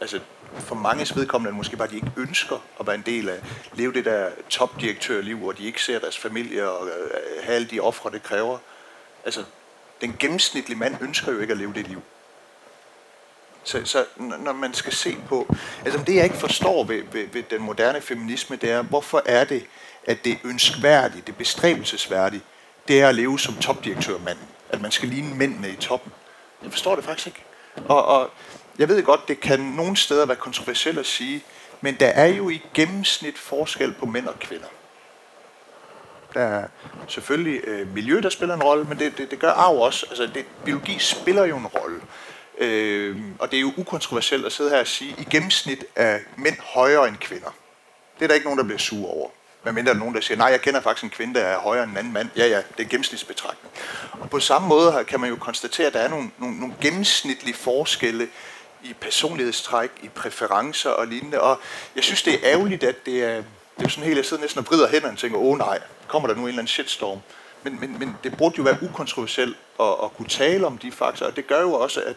Altså, for manges vedkommende er det måske bare, de ikke ønsker at være en del af, leve det der topdirektørliv, hvor de ikke ser deres familie og have alle de ofre, det kræver. Altså, den gennemsnitlige mand ønsker jo ikke at leve det liv. Så, så når man skal se på... Altså, det jeg ikke forstår ved, ved, ved den moderne feminisme, det er, hvorfor er det, at det ønskværdige, det bestræbelsesværdige, det er at leve som topdirektørmanden. At man skal ligne mændene i toppen. Jeg forstår det faktisk ikke. Og, og jeg ved godt, det kan nogle steder være kontroversielt at sige, men der er jo i gennemsnit forskel på mænd og kvinder. Der er selvfølgelig øh, miljø, der spiller en rolle, men det, det, det gør arv også. Altså, det, biologi spiller jo en rolle. Øh, og det er jo ukontroversielt at sidde her og sige, i gennemsnit er mænd højere end kvinder. Det er der ikke nogen, der bliver sure over. Men mindre er der nogen, der siger, nej, jeg kender faktisk en kvinde, der er højere end en anden mand. Ja, ja, det er gennemsnitsbetragtning. Og på samme måde kan man jo konstatere, at der er nogle, nogle, nogle gennemsnitlige forskelle i personlighedstræk, i præferencer og lignende. Og jeg synes, det er ærgerligt, at det er, det er sådan helt, jeg sidder næsten og vrider hænderne og tænker, åh nej, kommer der nu en eller anden shitstorm? Men, men, men det burde jo være ukontroversielt at, at kunne tale om de faktorer. Og det gør jo også, at,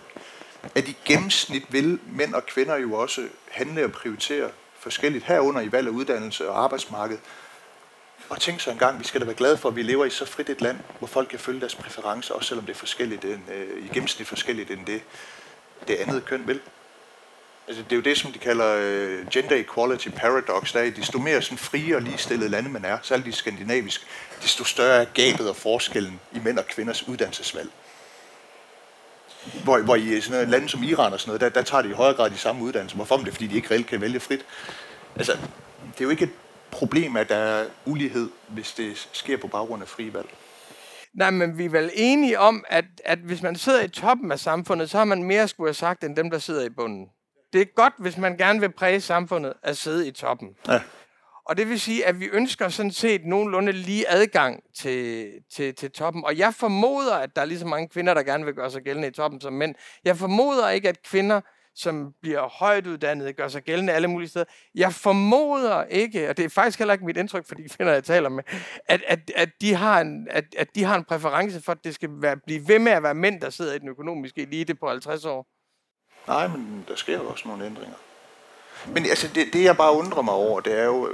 at i gennemsnit vil mænd og kvinder jo også handle og prioritere forskelligt herunder i valg af uddannelse og arbejdsmarked. Og tænk så engang, vi skal da være glade for, at vi lever i så frit et land, hvor folk kan følge deres præferencer, også selvom det er forskelligt end, øh, i gennemsnit forskelligt end det, det andet køn vil. Altså, det er jo det, som de kalder øh, gender equality paradox, der er, at desto mere sådan frie og ligestillede lande man er, særligt skandinavisk, desto større er gabet og forskellen i mænd og kvinders uddannelsesvalg. Hvor, hvor i sådan noget land som Iran og sådan noget, der, der tager de i højere grad de samme uddannelser. Hvorfor? Det er, fordi de ikke reelt kan vælge frit. Altså, det er jo ikke et problem, at der er ulighed, hvis det sker på baggrund af frie valg. Nej, men vi er vel enige om, at, at hvis man sidder i toppen af samfundet, så har man mere skulle have sagt, end dem, der sidder i bunden. Det er godt, hvis man gerne vil præge samfundet, at sidde i toppen. Ja. Og det vil sige, at vi ønsker sådan set nogenlunde lige adgang til, til, til toppen. Og jeg formoder, at der er lige så mange kvinder, der gerne vil gøre sig gældende i toppen som mænd. Jeg formoder ikke, at kvinder, som bliver højt uddannede, gør sig gældende alle mulige steder. Jeg formoder ikke, og det er faktisk heller ikke mit indtryk for de kvinder, jeg taler med, at, at, at, de, har en, at, at de har en præference for, at det skal være, blive ved med at være mænd, der sidder i den økonomiske elite på halvtreds år. Nej, men der sker jo også nogle ændringer. Men altså, det, det jeg bare undrer mig over, det er jo...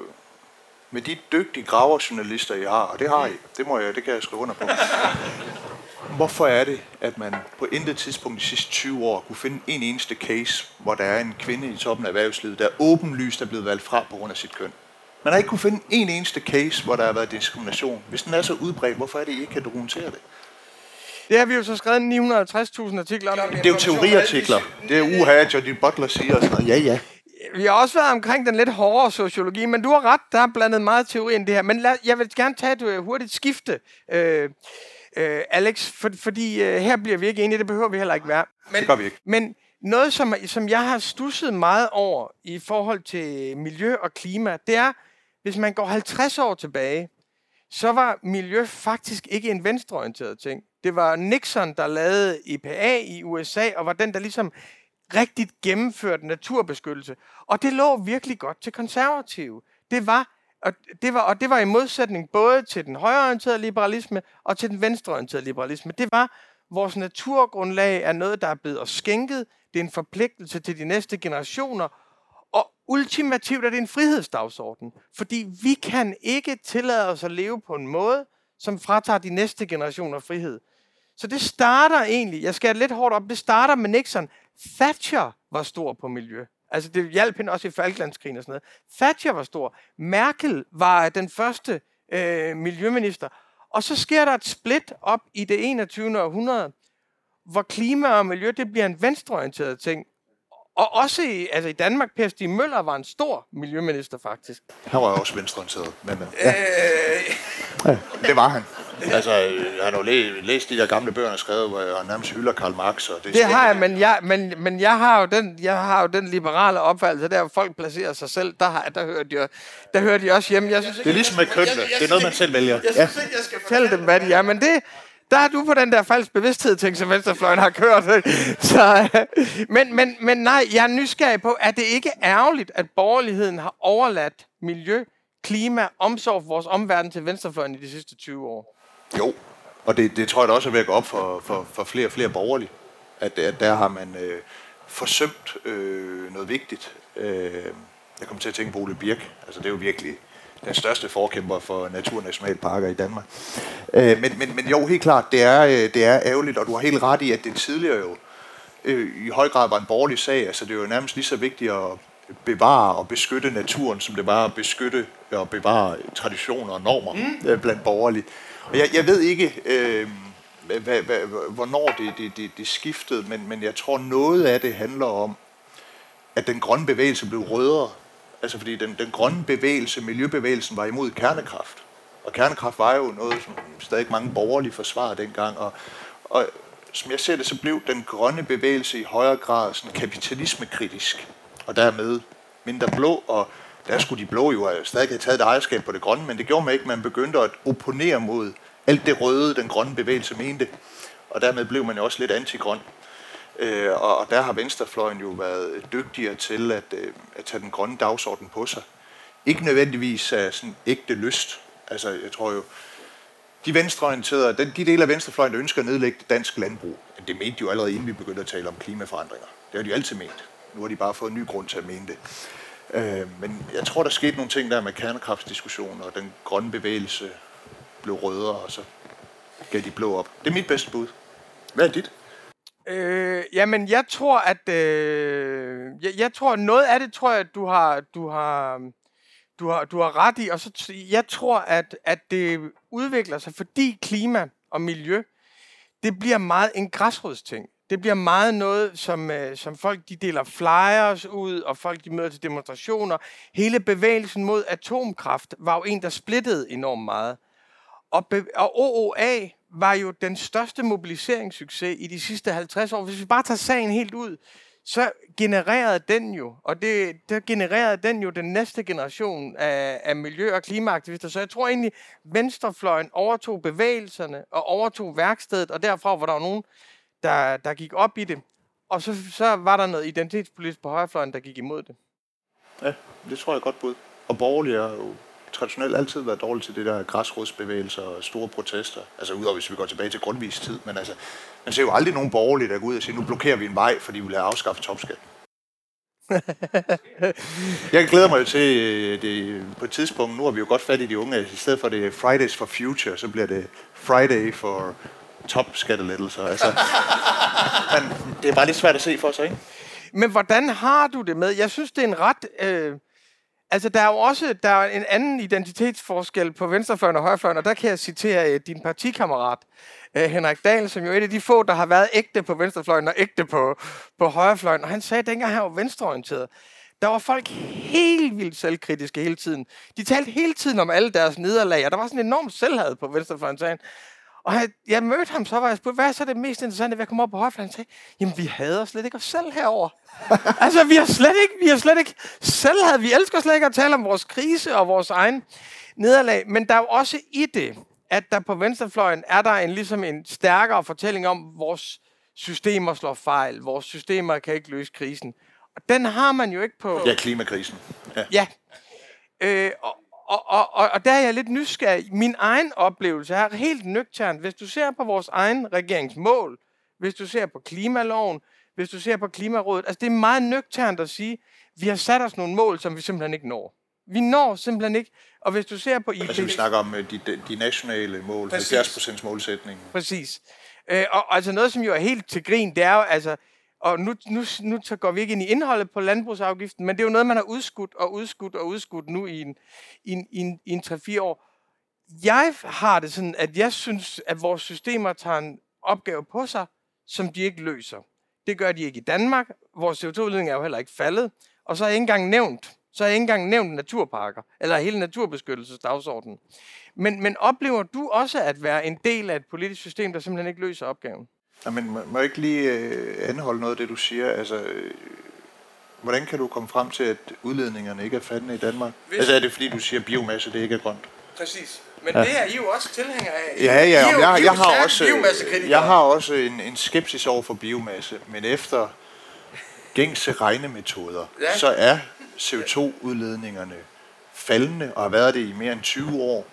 Med de dygtige graverjournalister, I har, og det har I, det, må jeg, det kan jeg skrive under på. Hvorfor er det, at man på intet tidspunkt de sidste tyve år kunne finde en eneste case, hvor der er en kvinde i toppen af erhvervslivet, der åbenlyst er blevet valgt fra på grund af sit køn? Man har ikke kunne finde en eneste case, hvor der har været diskrimination. Hvis den er så udbredt, hvorfor er det, I ikke kan dokumentere det? Det har vi jo så skrevet ni hundrede og halvtreds tusind artikler om. Det er jo teoriartikler. Det er uha, Jody Butler siger og sådan noget. Ja, ja. Vi har også været omkring den lidt hårdere sociologi, men du har ret, der er blandet meget teori end det her. Men lad, jeg vil gerne tage et hurtigt skifte, øh, øh, Alex, for, fordi øh, her bliver vi ikke enige, det behøver vi heller ikke være. Men, det gør vi ikke. Men noget, som, som jeg har stusset meget over i forhold til miljø og klima, det er, hvis man går halvtreds år tilbage, så var miljø faktisk ikke en venstreorienteret ting. Det var Nixon, der lavede I P A i U S A, og var den, der ligesom rigtigt gennemført naturbeskyttelse. Og det lå virkelig godt til konservative. Det var, og det var, og det var i modsætning både til den højreorienterede liberalisme og til den venstreorienterede liberalisme. Det var, vores naturgrundlag er noget, der er blevet skænket. Det er en forpligtelse til de næste generationer. Og ultimativt er det en frihedsdagsorden. Fordi vi kan ikke tillade os at leve på en måde, som fratager de næste generationer frihed. Så det starter egentlig, jeg skærer lidt hårdt op, det starter med Nixon. Thatcher var stor på miljø. Altså det hjalp hende også i Falklandskrigen og sådan noget. Thatcher var stor. Merkel var den første øh, miljøminister. Og så sker der et split op i det enogtyvende århundrede, hvor klima og miljø, det bliver en venstreorienteret ting. Og også i, altså i Danmark, Per Stig Møller var en stor miljøminister faktisk. Han var også venstreorienteret. Men, ja. øh... Det var han. Altså, han har jo læst de der gamle bøger, han skrev, hvor han nærmest hylder Karl Marx. Og det det har jeg, men jeg, men, men jeg, har jo den, jeg har jo den liberale opfattelse, der hvor folk placerer sig selv, der, har, der, hører, de, der hører de også hjemme. Jeg synes, det er ligesom med kønne, det er noget, man selv vælger. Jeg, jeg, jeg synes ikke, jeg skal fortælle dem, hvad de er, men det... Der er du på den der falsk bevidsthed ting, som venstrefløjen har kørt. Så, men, men, men nej, jeg er nysgerrig på, at det ikke ærgerligt, at borgerligheden har overladt miljø, klima, omsorg for vores omverden til venstrefløjen i de sidste tyve år. Jo, og det, det tror jeg da også er ved at gå op for, for, for flere og flere borgerlige, at, at der har man øh, forsømt øh, noget vigtigt. Øh, jeg kommer til at tænke på Ole Birk, altså det er jo virkelig... den største forkæmper for naturnationalparker i Danmark. Øh, men, men, men jo, helt klart, det er, det er ærgerligt, og du har helt ret i, at det tidligere jo øh, i høj grad var en borgerlig sag. Altså, det er jo nærmest lige så vigtigt at bevare og beskytte naturen, som det var at beskytte og bevare traditioner og normer mm. øh, blandt borgerlige. Og jeg, jeg ved ikke, øh, hvad, hvad, hvornår det, det, det, det skiftede, men, men jeg tror, noget af det handler om, at den grønne bevægelse blev rødere. Altså fordi den, den grønne bevægelse, miljøbevægelsen, var imod kernekraft. Og kernekraft var jo noget, som stadig mange borgerlige forsvarede dengang. Og, og som jeg ser det, så blev den grønne bevægelse i højere grad sådan kapitalismekritisk. Og dermed mindre blå. Og der skulle de blå jo stadig have taget et ejerskab på det grønne, men det gjorde man ikke. Man begyndte at opponere mod alt det røde, den grønne bevægelse mente. Og dermed blev man jo også lidt antigrøn. Øh, og der har venstrefløjen jo været dygtigere til at, øh, at tage den grønne dagsorden på sig. Ikke nødvendigvis af sådan ægte lyst. Altså, jeg tror jo, de venstreorienterede, de dele af venstrefløjen, der ønsker at nedlægge det danske landbrug, det mente de jo allerede, inden vi begyndte at tale om klimaforandringer. Det har de jo altid ment. Nu har de bare fået en ny grund til at mene det. Øh, men jeg tror, der skete nogle ting der med kernekraftsdiskussioner, og den grønne bevægelse blev rødere, og så gav de blå op. Det er mit bedste bud. Hvad er dit? Øh, jamen, jeg tror, at øh, jeg, jeg tror noget af det tror jeg, at du har, du har, du har, du har ret i. Og så jeg tror, at at det udvikler sig, fordi klima og miljø, det bliver meget en græsrodsting. Det bliver meget noget, som øh, som folk de deler flyers ud, og folk de møder til demonstrationer. Hele bevægelsen mod atomkraft var jo en, der splittede enormt meget. Og, be- og O O A var jo den største mobiliseringssucces i de sidste halvtreds år. Hvis vi bare tager sagen helt ud, så genererede den jo, og det, der genererede den jo den næste generation af, af miljø- og klimaaktivister. Så jeg tror egentlig, venstrefløjen overtog bevægelserne og overtog værkstedet, og derfra var der jo nogen, der, der gik op i det. Og så, så var der noget identitetspolitisk på højrefløjen, der gik imod det. Ja, det tror jeg godt bud. Og borgerlige er jo traditionelt altid været dårligt til det der græsrodsbevægelser og store protester. Altså udover hvis vi går tilbage til Grundtvigs tid, men altså, man ser jo aldrig nogen borgerlige, der går ud og siger, nu blokerer vi en vej, fordi vi vil have afskaffet topskatten. Jeg glæder mig jo til det på et tidspunkt, nu har vi jo godt fat i de unge, i stedet for det Fridays for Future, så bliver det Friday for topskattelettelser. Altså, men det er bare lidt svært at se for sig, ikke? Men hvordan har du det med? Jeg synes, det er en ret... Øh Altså, der er jo også der er en anden identitetsforskel på venstrefløjen og højrefløjen, og der kan jeg citere din partikammerat, Henrik Dahl, som jo er et af de få, der har været ægte på venstrefløjen og ægte på, på højrefløjen, og han sagde, at dengang han var venstreorienteret, der var folk helt vildt selvkritiske hele tiden. De talte hele tiden om alle deres nederlag, og der var sådan en enorm selvhad på venstrefløjen, sagde han. Og han, jeg mødte ham, så var jeg spurgt, hvad er så det mest interessante ved at komme op på højrefløjen? Og sagde, jamen vi hader slet ikke os selv herover. altså vi har slet ikke, vi har slet ikke selvhad. Vi elsker slet ikke at tale om vores krise og vores egen nederlag. Men der er jo også i det, at der på venstrefløjen er der en, ligesom en stærkere fortælling om, vores systemer slår fejl, vores systemer kan ikke løse krisen. Og den har man jo ikke på... Ja, klimakrisen. Ja. ja. Øh, og, og, og, og der er jeg lidt nysgerrig. Min egen oplevelse er helt nøgternt. Hvis du ser på vores egen regeringsmål, hvis du ser på klimaloven, hvis du ser på Klimarådet, altså det er meget nøgternt at sige, vi har sat os nogle mål, som vi simpelthen ikke når. Vi når simpelthen ikke. Og hvis du ser på I P C C... Altså vi snakker om de, de nationale mål, præcis. halvfjerds procent målsætningen. Præcis. Øh, og altså noget, som jo er helt til grin, det er jo altså... Og nu, nu, nu så går vi ikke ind i indholdet på landbrugsafgiften, men det er jo noget, man har udskudt og udskudt og udskudt nu i en, i en, i en, i en tre fire år. Jeg har det sådan, at jeg synes, at vores systemer tager en opgave på sig, som de ikke løser. Det gør de ikke i Danmark. Vores C O to-udledning er jo heller ikke faldet. Og så har jeg ikke engang nævnt, så har jeg ikke engang nævnt naturparker, eller hele naturbeskyttelsesdagsordenen. Men, men oplever du også at være en del af et politisk system, der simpelthen ikke løser opgaven? Men må jeg ikke lige anholde noget af det, du siger? Altså, hvordan kan du komme frem til, at udledningerne ikke er faldende i Danmark? Hvis... Altså er det, fordi du siger, at biomasse det ikke er grønt? Præcis. Men ja. Det er I jo også tilhængere af. Ja, ja. I er jo, jeg, I er jeg, har også, jeg har også en, en skepsis over for biomasse, men efter gængse regnemetoder, ja. Så er C O to-udledningerne faldende, og har været det i mere end tyve år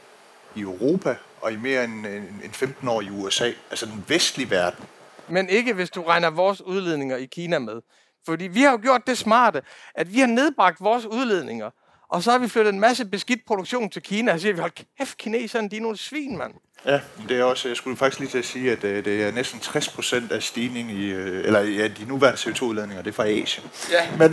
i Europa, og i mere end, end femten år i U S A, altså den vestlige verden. Men ikke hvis du regner vores udledninger i Kina med. Fordi vi har jo gjort det smarte, at vi har nedbragt vores udledninger, og så har vi flyttet en masse beskidt produktion til Kina, og siger vi, hold kæft, kineserne, de er nogle svin, mand. Ja, det er også, jeg skulle faktisk lige til at sige, at det er næsten tres procent af stigningen i, eller ja, de nuværende C O to-udledninger, det er fra Asien. Ja. Men,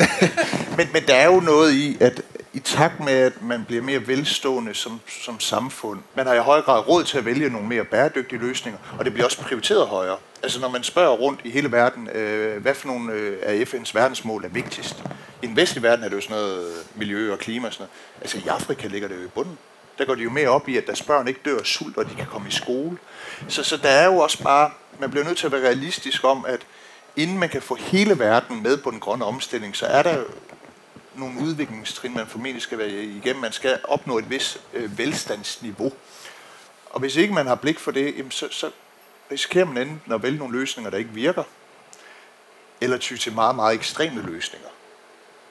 men, men der er jo noget i, at i takt med, at man bliver mere velstående som, som samfund, man har i høj grad råd til at vælge nogle mere bæredygtige løsninger, og det bliver også prioriteret højere. Altså når man spørger rundt i hele verden, øh, hvad for nogle øh, af F N's verdensmål er vigtigst? I den vestlige verden er det jo sådan noget miljø og klima og sådan noget. Altså i Afrika ligger det jo i bunden. Der går de jo mere op i, at deres børn ikke dør af sult, og de kan komme i skole. Så, så der er jo også bare, man bliver nødt til at være realistisk om, at inden man kan få hele verden med på den grønne omstilling, så er der nogle udviklingstrin, man formentlig skal være igennem. Man skal opnå et vis øh, velstandsniveau. Og hvis ikke man har blik for det, jamen så, så risikerer man enten at vælge nogle løsninger, der ikke virker, eller ty til meget, meget ekstreme løsninger.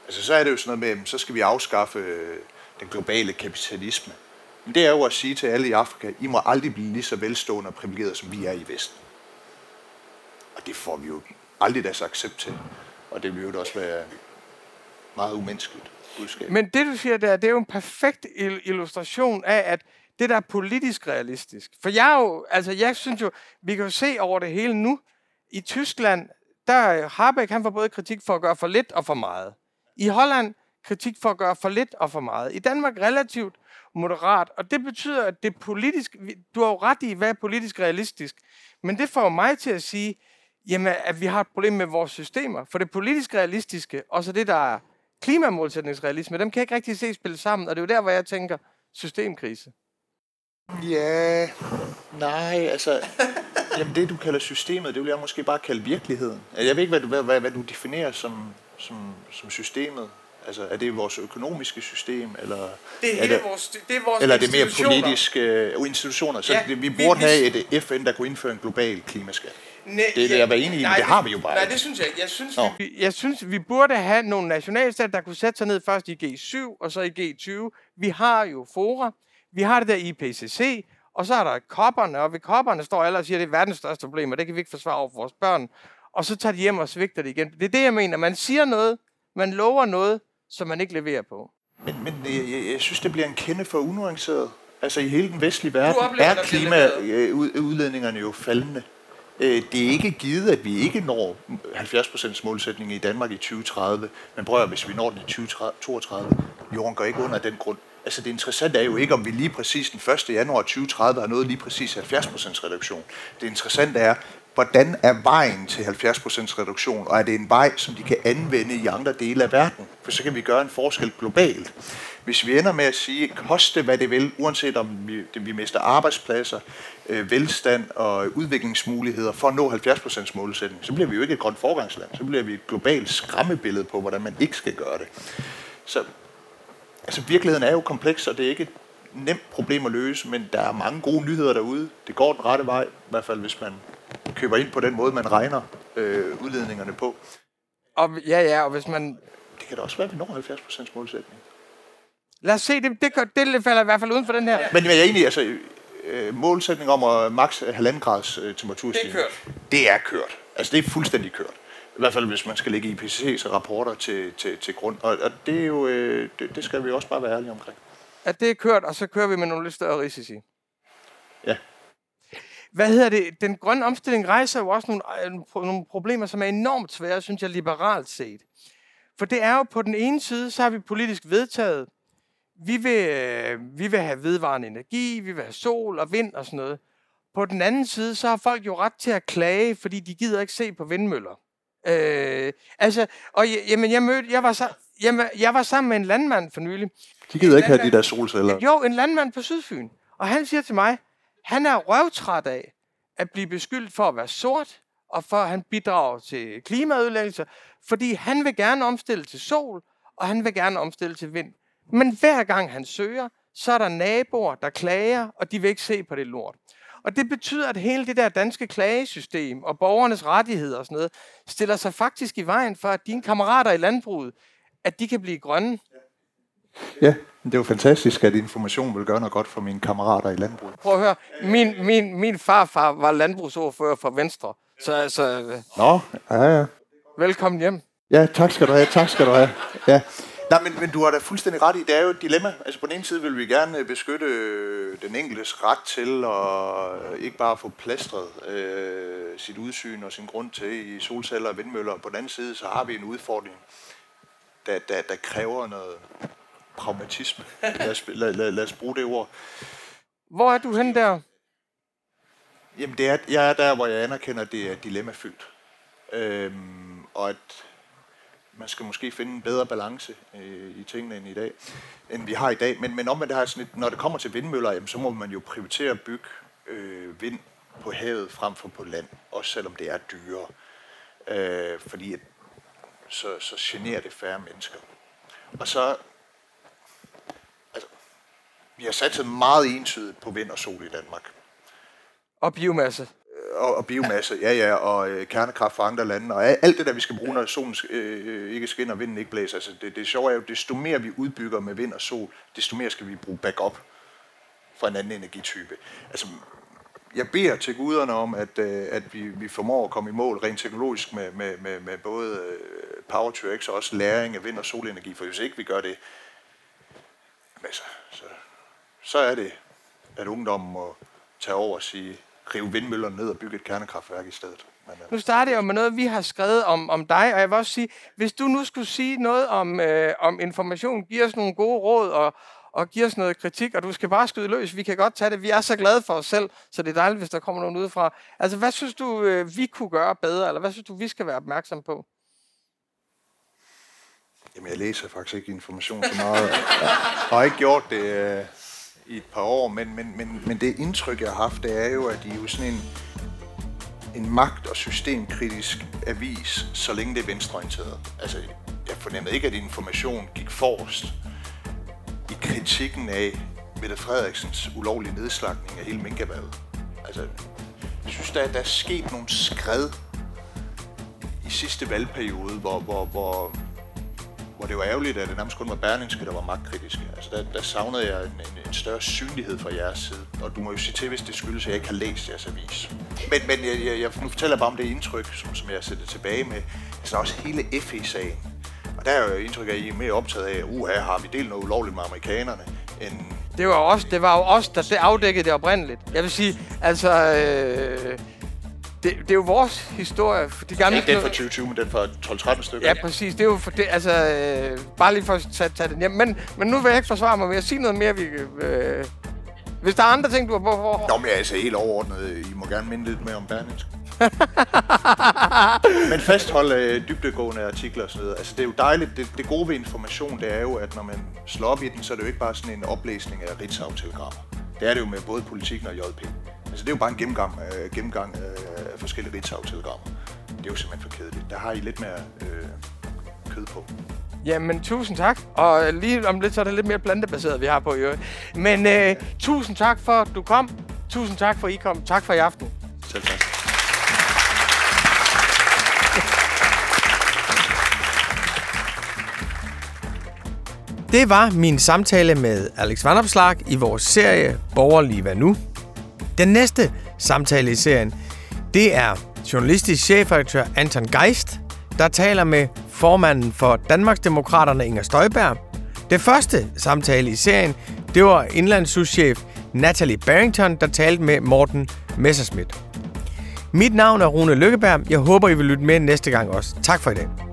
Altså så er det jo sådan noget med, så skal vi afskaffe øh, den globale kapitalisme. Men det er jo at sige til alle i Afrika, I må aldrig blive lige så velstående og privilegerede, som vi er i Vesten. Og det får vi jo aldrig deres accept til. Og det vil jo også være meget umenneskeligt budskab. Men det, du siger der, det er jo en perfekt illustration af, at det der er politisk realistisk. For jeg jo, altså jeg synes jo, vi kan jo se over det hele nu. I Tyskland, der Habeck, han får både kritik for at gøre for lidt og for meget. I Holland, kritik for at gøre for lidt og for meget. I Danmark relativt moderat, og det betyder, at det politisk, du har jo ret i, hvad er politisk realistisk, men det får mig til at sige, jamen, at vi har et problem med vores systemer, for det politisk realistiske, og så det, der er klimamålsætningsrealisme, dem kan jeg ikke rigtig se spille sammen, og det er jo der, hvor jeg tænker, systemkrise. Ja, nej, altså... Jamen det, du kalder systemet, det vil jeg måske bare kalde virkeligheden. Jeg ved ikke, hvad du, hvad, hvad du definerer som, som, som systemet. Altså, er det vores økonomiske system, eller det er, er det, vores, det, er vores eller er det mere politiske uh, institutioner? Så ja, det, vi burde vi, have et F N, der kunne indføre en global klimaskat. Ne, det er det, ja, jeg var enig i, nej, det har vi jo bare. Nej, det synes jeg ikke. Jeg synes, vi, jeg synes, vi burde have nogle nationalstater, der kunne sætte sig ned først i G syv og så i G tyve. Vi har jo fora. Vi har det der I P C C, og så er der kopperne, og ved kopperne står alle og siger, at det er verdens største problem, og det kan vi ikke forsvare over for vores børn. Og så tager de hjem og svigter det igen. Det er det, jeg mener. Man siger noget, man lover noget, som man ikke leverer på. Men, men jeg, jeg, jeg synes, det bliver en kende for unuanceret. Altså i hele den vestlige verden er klimaudledningerne jo faldende. Det er ikke givet, at vi ikke når halvfjerds procent målsætningen i Danmark i tyve tredive. Men prøv at, hvis vi når den i tyve toogtredive, Jorden går ikke under den grund. Altså det interessante er jo ikke, om vi lige præcis den første januar tyve tredive har nået lige præcis halvfjerds procent reduktion. Det interessante er, hvordan er vejen til halvfjerds procent reduktion, og er det en vej, som de kan anvende i andre dele af verden? For så kan vi gøre en forskel globalt. Hvis vi ender med at sige, koste hvad det vil, uanset om vi, vi mister arbejdspladser, øh, velstand og udviklingsmuligheder for at nå halvfjerds procent målsætning, så bliver vi jo ikke et grønt forgangsland. Så bliver vi et globalt skræmmebillede på, hvordan man ikke skal gøre det. Så altså, virkeligheden er jo kompleks, og det er ikke et nemt problem at løse, men der er mange gode nyheder derude. Det går den rette vej, i hvert fald hvis man køber ind på den måde, man regner øh, udledningerne på. Og, ja, ja, og hvis man... Det kan da også være, at vi når halvfjerds procent målsætning. Lad os se, det, det, det falder i hvert fald uden for den her. Ja. Men jeg er egentlig, altså, målsætning om at maks halvanden grads temperaturstigning, det er kørt. Det er kørt. Altså, det er fuldstændig kørt. I hvert fald, hvis man skal lægge I P C C's rapporter til, til, til grund. Og, og det er jo, øh, det, det skal vi også bare være ærlige omkring. At det er kørt, og så kører vi med nogle lidt større risici. Ja. Hvad hedder det? Den grønne omstilling rejser jo også nogle, nogle problemer, som er enormt svære, synes jeg, liberalt set. For det er jo på den ene side, så har vi politisk vedtaget, vi vil, vi vil have vedvarende energi, vi vil have sol og vind og sådan noget. På den anden side, så har folk jo ret til at klage, fordi de gider ikke se på vindmøller. Øh, altså, og jamen, jeg mødte, jeg var så, jamen, jeg var sammen med en landmand for nylig. De gider en ikke landmand, have de der solceller. Jo, en landmand på Sydfyn. Og han siger til mig, han er røvtræt af at blive beskyldt for at være sort, og for at han bidrager til klimaødelæggelser, fordi han vil gerne omstille til sol, og han vil gerne omstille til vind. Men hver gang han søger, så er der naboer, der klager, og de vil ikke se på det lort. Og det betyder, at hele det der danske klagesystem og borgernes rettigheder og sådan noget, stiller sig faktisk i vejen for, at dine kammerater i landbruget, at de kan blive grønne. Ja, det er jo fantastisk, at Information vil gøre noget godt for mine kammerater i landbruget. Prøv at høre, min, min, min farfar var landbrugsordfører for Venstre. Så altså... Nå, ja, ja. Velkommen hjem. Ja, tak skal du have, tak skal du have. Ja. Nej, men, men du har da fuldstændig ret i, det er jo et dilemma. Altså på den ene side vil vi gerne beskytte den enkeltes ret til at ikke bare få plastret øh, sit udsyn og sin grund til i solceller og vindmøller. Og på den anden side, så har vi en udfordring, der, der, der kræver noget pragmatisme. Lad os, lad, lad, lad os bruge det ord. Hvor er du hen der? Jamen det er, jeg er der, hvor jeg anerkender, at det er dilemmafyldt. Øhm, og at... Man skal måske finde en bedre balance øh, i tingene end i dag, end vi har i dag. Men, men om man det har sådan et, når det kommer til vindmøller, jamen, så må man jo prioritere at bygge øh, vind på havet frem for på land, også selvom det er dyrere, øh, fordi at, så, så generer det færre mennesker. Og så, altså, vi har satset meget entydigt på vind og sol i Danmark. Og biomasse. Og, og biomasse, ja ja, og øh, kernekraft fra andre lande, og alt det der, vi skal bruge, når solen øh, ikke skinner og vinden ikke blæser. Altså, det, det sjove er jo, desto mere vi udbygger med vind og sol, desto mere skal vi bruge backup fra en anden energitype. Altså, jeg beder til guderne om, at, øh, at vi, vi formår at komme i mål rent teknologisk med, med, med, med både øh, Power to X og også læring af vind- og solenergi, for hvis ikke vi gør det, så, så, så er det, at ungdommen må tage over og sige... rive vindmøllerne ned og bygge et kernekraftværk i stedet. Men, nu starter jeg jo med noget, vi har skrevet om, om dig, og jeg vil også sige, hvis du nu skulle sige noget om, øh, om Information, giv os nogle gode råd og, og giv os noget kritik, og du skal bare skyde løs, vi kan godt tage det, vi er så glade for os selv, så det er dejligt, hvis der kommer nogen udefra. Altså, hvad synes du, øh, vi kunne gøre bedre, eller hvad synes du, vi skal være opmærksom på? Jamen, jeg læser faktisk ikke Information så meget, og har ikke gjort det... Øh... i et par år, men, men, men, men det indtryk, jeg har haft, det er jo, at de er jo sådan en, en magt- og systemkritisk avis, så længe det er venstreorienteret. Altså, jeg fornemmede ikke, at Information gik forrest i kritikken af Mette Frederiksens ulovlige nedslagning af hele minkerhvervet. Altså, jeg synes, der, der er sket nogle skred i sidste valgperiode, hvor, hvor, hvor hvor det var ærgerligt, at det nærmest kun var Berlingske, der var magtkritiske. Altså, der, der savnede jeg en, en, en større synlighed fra jeres side. Og du må jo sige til, hvis det skyldes, at jeg ikke har læst jeres avis. Men, men jeg, jeg, jeg, nu fortæller jeg bare om det indtryk, som, som jeg sætter tilbage med. Altså, også hele F E-sagen. Og der er jo indtryk af, at I er mere optaget af, uha, har vi delt noget ulovligt med amerikanerne, end... Det var, også, det var jo os, der afdækkede det oprindeligt. Jeg vil sige, altså... Øh Det, det er jo vores historie. De gamle ikke den fra tyve tyve, men den fra tolv tretten stykker. Ja, præcis. Det er jo for det, altså, øh, bare lige for at tage, tage den hjem. Men, men nu vil jeg ikke forsvare mig med at sige noget mere. Vi, øh, hvis der er andre ting, du har på for. Nå, men jeg er altså helt overordnet. I må gerne minde lidt mere om Berlingske. Men fasthold øh, dybdegående artikler og sådan noget. Altså, det er jo dejligt. Det, det gode ved information, det er jo, at når man slår op i den, så er det jo ikke bare sådan en oplæsning af Ritzau-telegrammer. Det er det jo med både Politikken og J P. Altså, det er jo bare en gennemgang, øh, gennemgang øh, af forskellige Ritzau-telegrammer. Det er jo simpelthen for kedeligt. Der har I lidt mere øh, kød på. Jamen, tusind tak. Og lige om lidt, så er det lidt mere plantebaseret, vi har på i øvrigt. Men øh, ja. Tusind tak for, at du kom. Tusind tak for, at I kom. Tak for i aften. Selv tak. Det var min samtale med Alex Vanopslagh i vores serie Borgerlige Hvad Nu? Den næste samtale i serien, det er journalistisk chefredaktør Anton Geist, der taler med formanden for Danmarksdemokraterne Inger Støjberg. Det første samtale i serien, det var indlandssouschef Natalie Barrington, der talte med Morten Messerschmidt. Mit navn er Rune Lykkeberg. Jeg håber, I vil lytte med næste gang også. Tak for i dag.